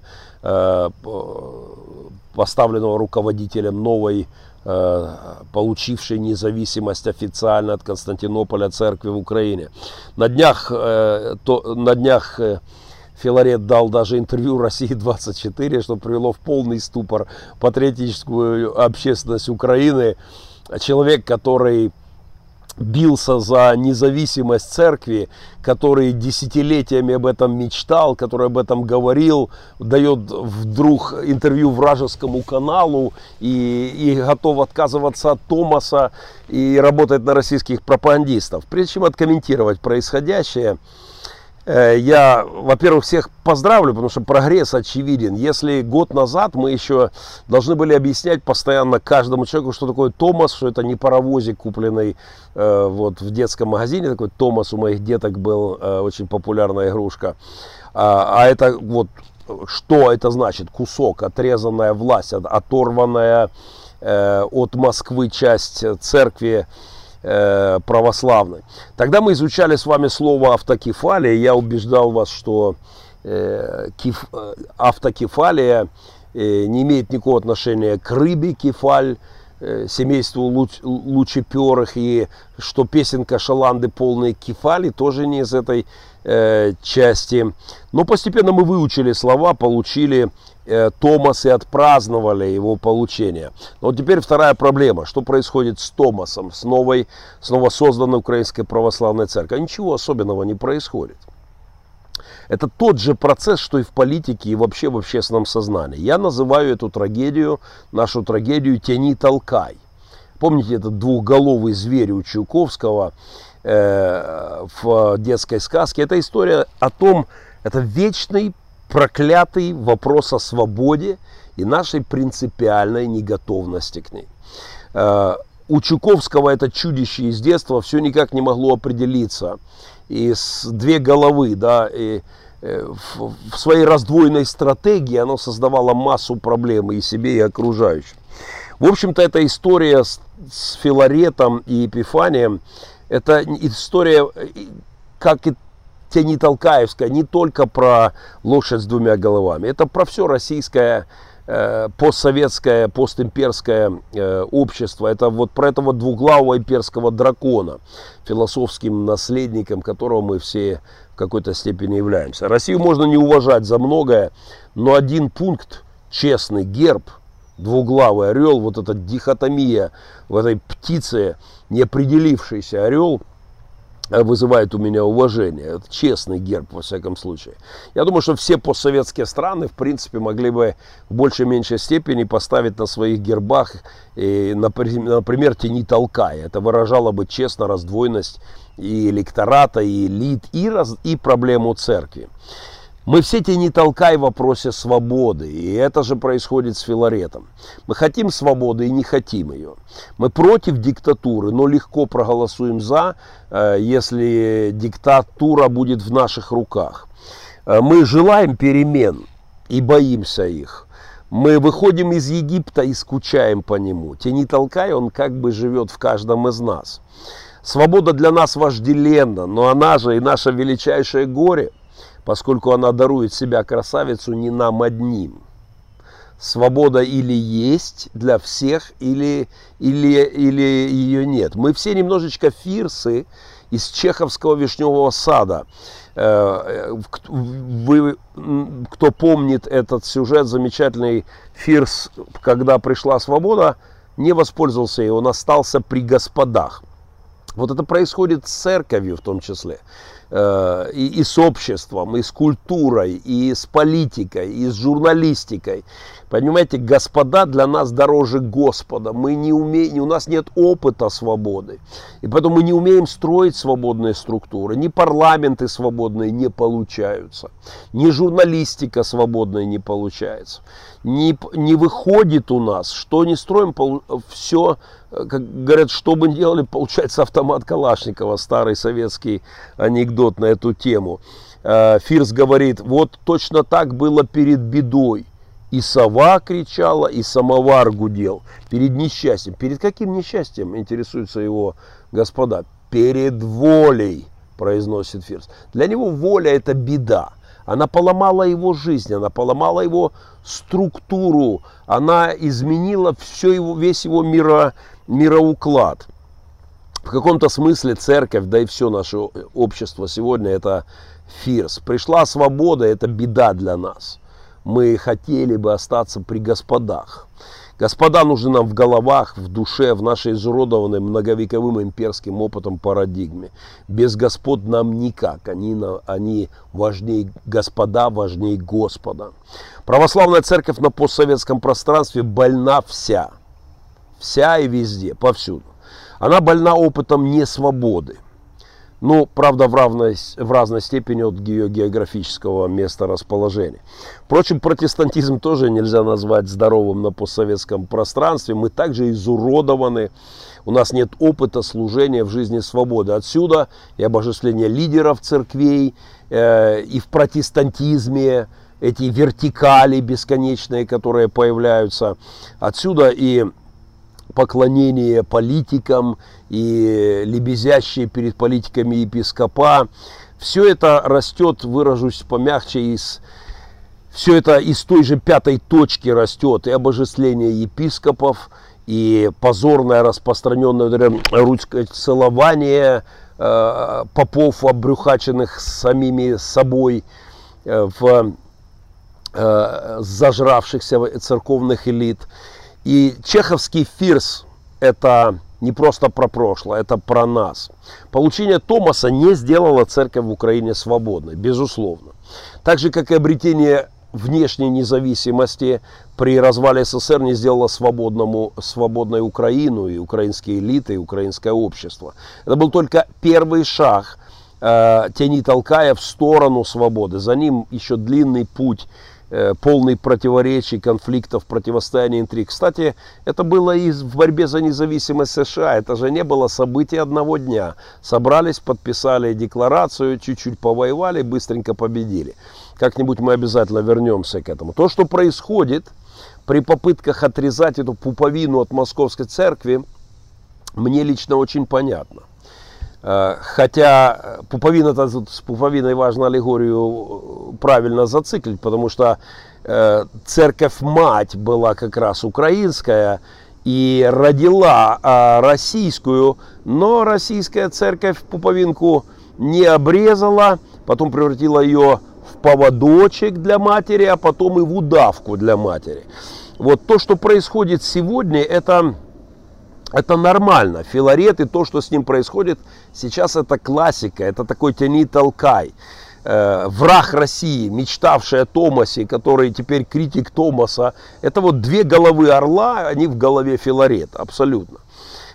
поставленного руководителем новой, получившей независимость официально от Константинополя церкви в Украине. На днях Филарет дал даже интервью России-24, что привело в полный ступор патриотическую общественность Украины. Человек, который бился за независимость церкви, который десятилетиями об этом мечтал, который об этом говорил, дает вдруг интервью вражескому каналу и готов отказываться от Томоса и работать на российских пропагандистов. Прежде чем откомментировать происходящее, я, во-первых, всех поздравлю, потому что прогресс очевиден. Если год назад мы еще должны были объяснять постоянно каждому человеку, что такое Томос, что это не паровозик, купленный вот в детском магазине. Такой Томос у моих деток был, очень популярная игрушка. А это вот, что это значит? Кусок, отрезанная власть, оторванная от Москвы часть церкви православной. Тогда мы изучали с вами слово автокефалия. Я убеждал вас, что автокефалия не имеет никакого отношения к рыбе кефаль, семейству лучеперых, и что песенка «Шаланды полные кефали» тоже не из этой части. Но постепенно мы выучили слова, получили Томос и отпраздновали его получение. Но вот теперь вторая проблема. Что происходит с Томосом, с новой, снова созданной Украинской Православной Церковью? Ничего особенного не происходит. Это тот же процесс, что и в политике, и вообще в общественном сознании. Я называю эту трагедию, нашу трагедию, «тяни-толкай». Помните этот двухголовый зверь у Чуковского в детской сказке? Это история о том, это вечный проклятый вопрос о свободе и нашей принципиальной неготовности к ней. У Чуковского это чудище из детства все никак не могло определиться. И с две головы, да, и в своей раздвоенной стратегии оно создавало массу проблем и себе, и окружающим. В общем-то, эта история с Филаретом и Епифанием, это история, как и тянитолкаевская, не только про лошадь с двумя головами. Это про все российское, постсоветское, постимперское общество. Это вот про этого двуглавого имперского дракона, философским наследником которого мы все в какой-то степени являемся. Россию можно не уважать за многое, но один пункт, честный герб, двуглавый орел, вот эта дихотомия в этой птице, неопределившийся орел, вызывает у меня уважение. Это честный герб, во всяком случае. Я думаю, что все постсоветские страны, в принципе, могли бы в большей и меньшей степени поставить на своих гербах, например, «тяни толкай». Это выражало бы честно раздвоенность и электората, и элит, и проблему церкви. Мы все «тяни толкай» в вопросе свободы, и это же происходит с Филаретом. Мы хотим свободы и не хотим ее. Мы против диктатуры, но легко проголосуем за, если диктатура будет в наших руках. Мы желаем перемен и боимся их. Мы выходим из Египта и скучаем по нему. «Тяни толкай», он как бы живет в каждом из нас. Свобода для нас вожделенна, но она же и наше величайшее горе, поскольку она дарует себя, красавицу, не нам одним. Свобода или есть для всех, или ее нет. Мы все немножечко фирсы из чеховского «Вишневого сада». Вы, кто помнит этот сюжет, замечательный фирс, когда пришла свобода, не воспользовался ей, он остался при господах. Вот это происходит с церковью в том числе. и с обществом, и с культурой, и с политикой, и с журналистикой. Понимаете, господа для нас дороже Господа. Мы не умеем, у нас нет опыта свободы. И поэтому мы не умеем строить свободные структуры. Ни парламенты свободные не получаются. Ни журналистика свободная не получается. Не выходит у нас, что не строим, все, как говорят, что бы ни делали, получается автомат Калашникова. Старый советский анекдот на эту тему. Фирс говорит, вот точно так было перед бедой. И сова кричала, и самовар гудел. Перед несчастьем. Перед каким несчастьем, интересуются его господа? Перед волей, произносит Фирс. Для него воля – это беда. Она поломала его жизнь, она поломала его структуру. Она изменила все его, весь его мироуклад. В каком-то смысле церковь, да и все наше общество сегодня – это Фирс. Пришла свобода – это беда для нас. Мы хотели бы остаться при господах. Господа нужны нам в головах, в душе, в нашей изуродованной многовековым имперским опытом парадигме. Без господ нам никак. Они важнее господа, важнее Господа. Православная церковь на постсоветском пространстве больна вся. Вся и везде, повсюду. Она больна опытом несвободы. Ну, правда, в разной степени от ее географического места расположения. Впрочем, протестантизм тоже нельзя назвать здоровым на постсоветском пространстве. Мы также изуродованы, у нас нет опыта служения в жизни свободы. Отсюда и обожествление лидеров церквей, и в протестантизме эти вертикали бесконечные, которые появляются. Отсюда и поклонение политикам и лебезящие перед политиками епископа. Все это растет, выражусь помягче, все это из той же пятой точки растет. И обожествление епископов, и позорное распространенное русское целование попов, обрюхаченных самими собой в зажравшихся церковных элит. И чеховский Фирс – это не просто про прошлое, это про нас. Получение Томоса не сделало церковь в Украине свободной, безусловно. Так же, как и обретение внешней независимости при развале СССР не сделало свободной Украину, и украинские элиты, и украинское общество. Это был только первый шаг, тяни толкая в сторону свободы. За ним еще длинный путь, полный противоречий, конфликтов, противостояний, интриг. Кстати, это было и в борьбе за независимость США. Это же не было событий одного дня. Собрались, подписали декларацию, чуть-чуть повоевали, быстренько победили. Как-нибудь мы обязательно вернемся к этому. То, что происходит при попытках отрезать эту пуповину от Московской церкви, мне лично очень понятно. Хотя с пуповиной важно аллегорию правильно зациклить, потому что церковь-мать была как раз украинская и родила российскую, но российская церковь пуповинку не обрезала, потом превратила ее в поводочек для матери, а потом и в удавку для матери. Вот то, что происходит сегодня, это нормально. Филарет и то, что с ним происходит сейчас, это классика, это такой тяни-толкай. Враг России, мечтавший о Томосе, который теперь критик Томоса, это вот две головы орла, они в голове Филарета, абсолютно.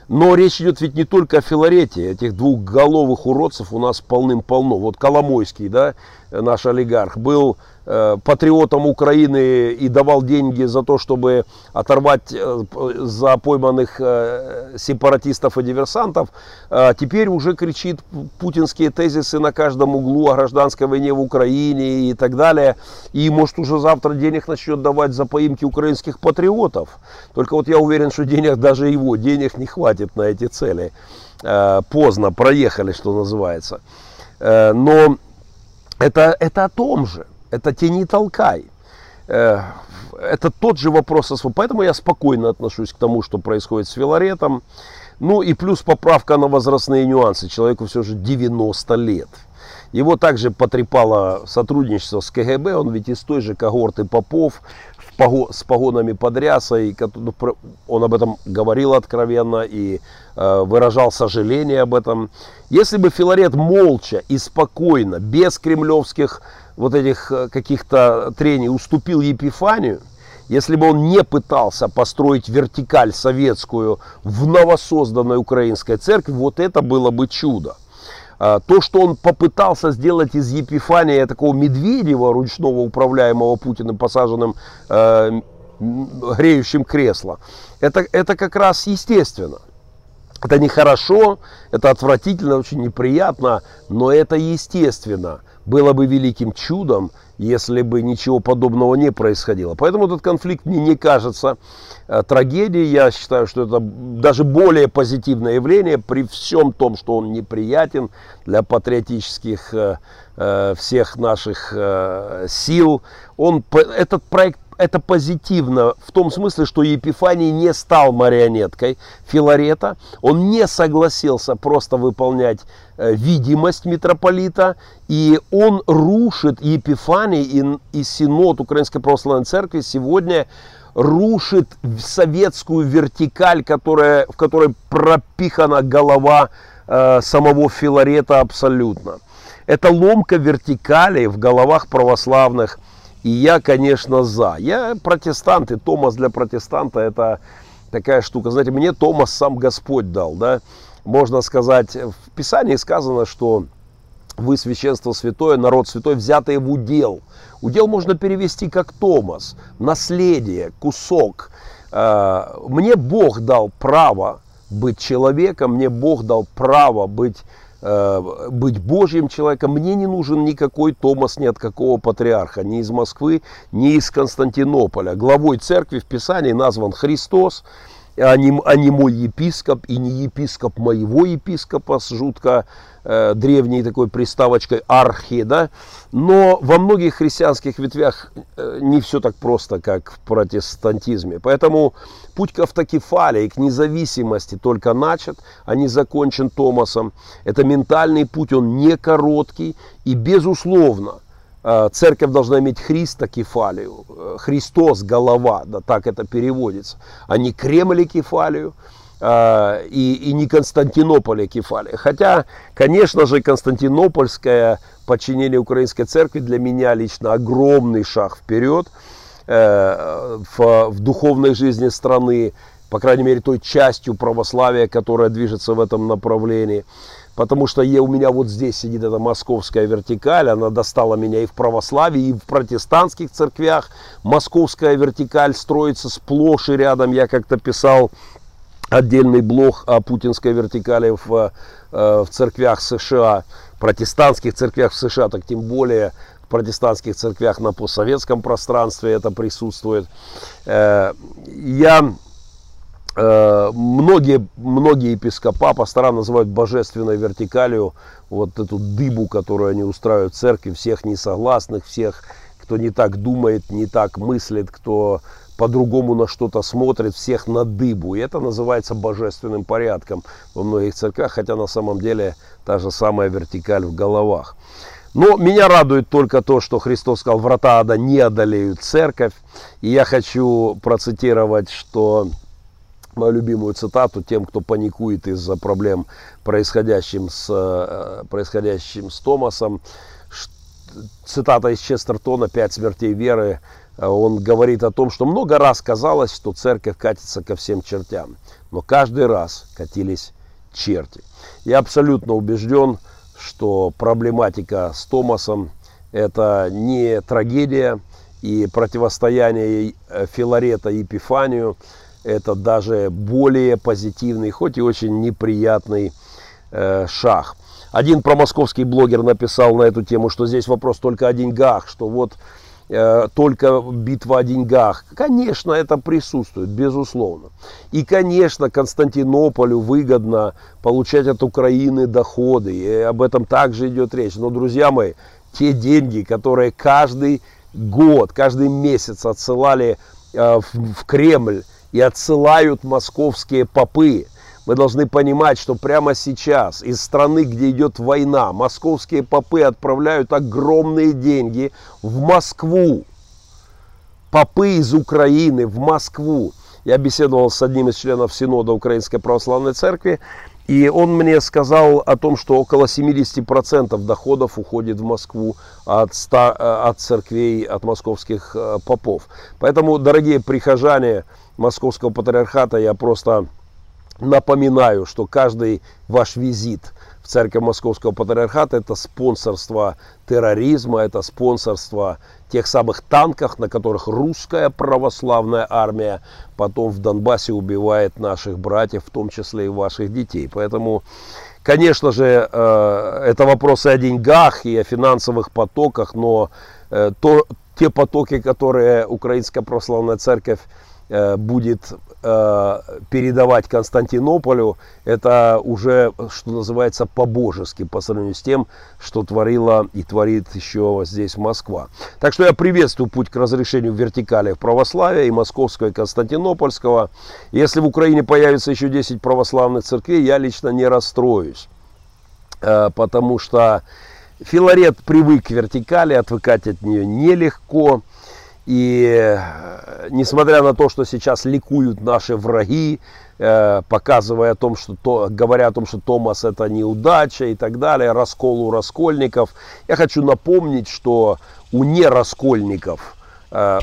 Но речь идет ведь не только о Филарете, этих двухголовых уродцев у нас полным-полно. Вот Коломойский, да, наш олигарх, был патриотом Украины и давал деньги за то, чтобы оторвать за пойманных сепаратистов и диверсантов. Теперь уже кричит путинские тезисы на каждом углу о гражданской войне в Украине и так далее. И может уже завтра денег начнет давать за поимки украинских патриотов. Только вот я уверен, что даже его денег не хватит на эти цели. Поздно, проехали, что называется. Но это о том же. Это тяни толкай. Это тот же вопрос. Поэтому я спокойно отношусь к тому, что происходит с Филаретом. Ну и плюс поправка на возрастные нюансы. Человеку все же 90 лет. Его также потрепало сотрудничество с КГБ, он ведь из той же когорты попов, с погонами под рясой, он об этом говорил откровенно и выражал сожаление об этом. Если бы Филарет молча и спокойно, без кремлевских вот этих каких-то трений, уступил Епифанию, если бы он не пытался построить вертикаль советскую в новосозданной украинской церкви, вот это было бы чудо. То, что он попытался сделать из Епифания такого Медведева, ручного управляемого Путиным, посаженным греющим кресло, это как раз естественно. Это нехорошо, это отвратительно, очень неприятно, но это естественно. Было бы великим чудом, если бы ничего подобного не происходило. Поэтому этот конфликт мне не кажется трагедией. Я считаю, что это даже более позитивное явление, при всем том, что он неприятен для патриотических всех наших сил. Этот проект это позитивно в том смысле, что Епифаний не стал марионеткой Филарета. Он не согласился просто выполнять видимость митрополита. И он рушит Епифаний и Синод Украинской Православной Церкви сегодня рушит советскую вертикаль, в которой пропихана голова самого Филарета абсолютно. Это ломка вертикали в головах православных. И я, конечно, за. Я протестант, и Томос для протестанта это такая штука. Знаете, мне Томос сам Господь дал, да. Можно сказать, в Писании сказано, что вы священство святое, народ святой, взятые в удел. Удел можно перевести как Томос, наследие, кусок. Мне Бог дал право быть человеком, мне Бог дал право быть Божьим человеком. Мне не нужен никакой Томос ни от какого патриарха, ни из Москвы, ни из Константинополя. Главой церкви в Писании назван Христос, а не мой епископ и не епископ моего епископа с жутко древней такой приставочкой архи, да? Но во многих христианских ветвях не все так просто, как в протестантизме. Поэтому путь к автокефалии, к независимости только начат, а не закончен Томосом. Это ментальный путь, он не короткий и, безусловно, церковь должна иметь христокефалию, Христос голова, да, так это переводится, а не Кремль-кефалию и не Константинополь-кефалию. Хотя, конечно же, константинопольское подчинение Украинской церкви для меня лично огромный шаг вперед в духовной жизни страны, по крайней мере, той частью православия, которая движется в этом направлении. Потому что у меня вот здесь сидит эта московская вертикаль, она достала меня и в православии, и в протестантских церквях. Московская вертикаль строится сплошь и рядом. Я как-то писал отдельный блог о путинской вертикали в церквях США, протестантских церквях в США, так тем более в протестантских церквях на постсоветском пространстве это присутствует. Многие епископа пастора называют божественной вертикалью вот эту дыбу, которую они устраивают в церкви, всех несогласных, всех, кто не так думает, не так мыслит, кто по-другому на что-то смотрит, всех на дыбу. И это называется божественным порядком во многих церквях, хотя на самом деле та же самая вертикаль в головах. Но меня радует только то, что Христос сказал, врата ада не одолеют церковь. И я хочу процитировать, что... мою любимую цитату тем, кто паникует из-за проблем, происходящим с Томосом. Цитата из Честертона «Пять смертей веры». Он говорит о том, что много раз казалось, что церковь катится ко всем чертям. Но каждый раз катились черти. Я абсолютно убежден, что проблематика с Томосом – это не трагедия, и противостояние Филарета и Епифанию – это даже более позитивный, хоть и очень неприятный шаг. Один промосковский блогер написал на эту тему, что здесь вопрос только о деньгах, что вот только битва о деньгах. Конечно, это присутствует, безусловно. И, конечно, Константинополю выгодно получать от Украины доходы. И об этом также идет речь. Но, друзья мои, те деньги, которые каждый год, каждый месяц отсылали в Кремль, и отсылают московские попы. Мы должны понимать, что прямо сейчас из страны, где идет война, московские попы отправляют огромные деньги в Москву. Попы из Украины в Москву. Я беседовал с одним из членов Синода Украинской Православной Церкви, и он мне сказал о том, что около 70% доходов уходит в Москву от церквей, от московских попов. Поэтому, дорогие прихожане Московского Патриархата, я просто напоминаю, что каждый ваш визит в церковь Московского Патриархата — это спонсорство терроризма, это спонсорство тех самых танков, на которых русская православная армия потом в Донбассе убивает наших братьев, в том числе и ваших детей. Поэтому, конечно же, это вопросы о деньгах и о финансовых потоках, но те потоки, которые Украинская Православная Церковь будет передавать Константинополю, это уже, что называется, по-божески по сравнению с тем, что творила и творит еще здесь Москва. Так что я приветствую путь к разрешению вертикали православия и московского, и константинопольского. Если в Украине появится еще 10 православных церквей, я лично не расстроюсь, потому что Филарет привык к вертикали, отвыкать от нее нелегко. И несмотря на то, что сейчас ликуют наши враги, показывая о том, что, говоря о том, что Томос — это неудача и так далее, раскол у раскольников, я хочу напомнить, что у нераскольников,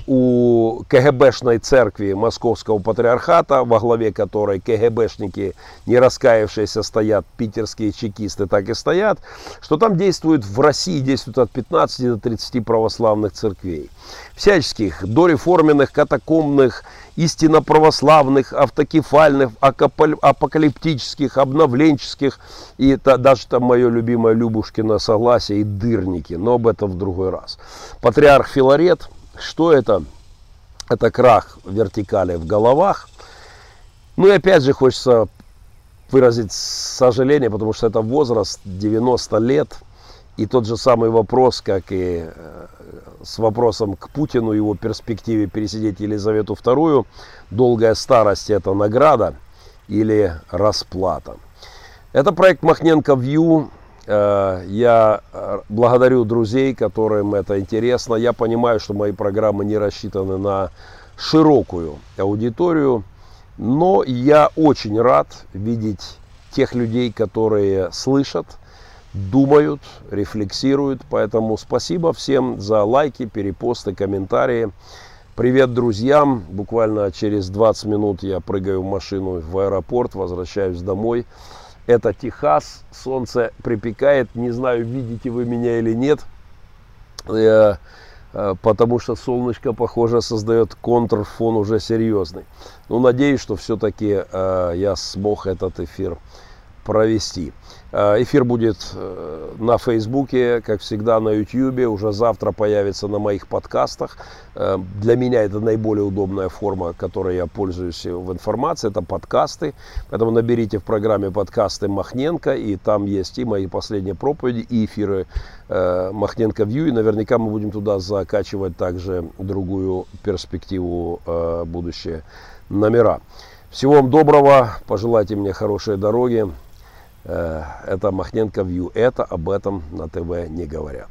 у КГБшной церкви Московского Патриархата, во главе которой КГБшники, не раскаявшиеся, стоят, питерские чекисты так и стоят, что там действует, в России действует от 15 до 30 православных церквей. Всяческих, дореформенных, катакомных, истинно православных, автокефальных, апокалиптических, обновленческих, и это даже там мое любимое Любушкино согласие и дырники, но об этом в другой раз. Патриарх Филарет. Что это? Это крах вертикали в головах. Ну и опять же хочется выразить сожаление, потому что это возраст 90 лет. И тот же самый вопрос, как и с вопросом к Путину, его перспективе пересидеть Елизавету II. Долгая старость — это награда или расплата? Это проект Махненко Вью. Я благодарю друзей, которым это интересно. Я понимаю, что мои программы не рассчитаны на широкую аудиторию, но я очень рад видеть тех людей, которые слышат, думают, рефлексируют. Поэтому спасибо всем за лайки, перепосты, комментарии. Привет друзьям. Буквально через 20 минут я прыгаю в машину в аэропорт, возвращаюсь домой. Это Техас, солнце припекает, не знаю, видите вы меня или нет, потому что солнышко, похоже, создает контрфон уже серьезный. Ну, надеюсь, что все-таки я смог этот эфир провести. Эфир будет на Фейсбуке, как всегда, на Ютьюбе, уже завтра появится на моих подкастах. Для меня это наиболее удобная форма, которой я пользуюсь в информации, это подкасты. Поэтому наберите в программе подкасты Махненко, и там есть и мои последние проповеди, и эфиры Махненко Вью, и наверняка мы будем туда закачивать также другую перспективу, будущие номера. Всего вам доброго, пожелайте мне хорошей дороги. Это Махненко Вью, это об этом на ТВ не говорят.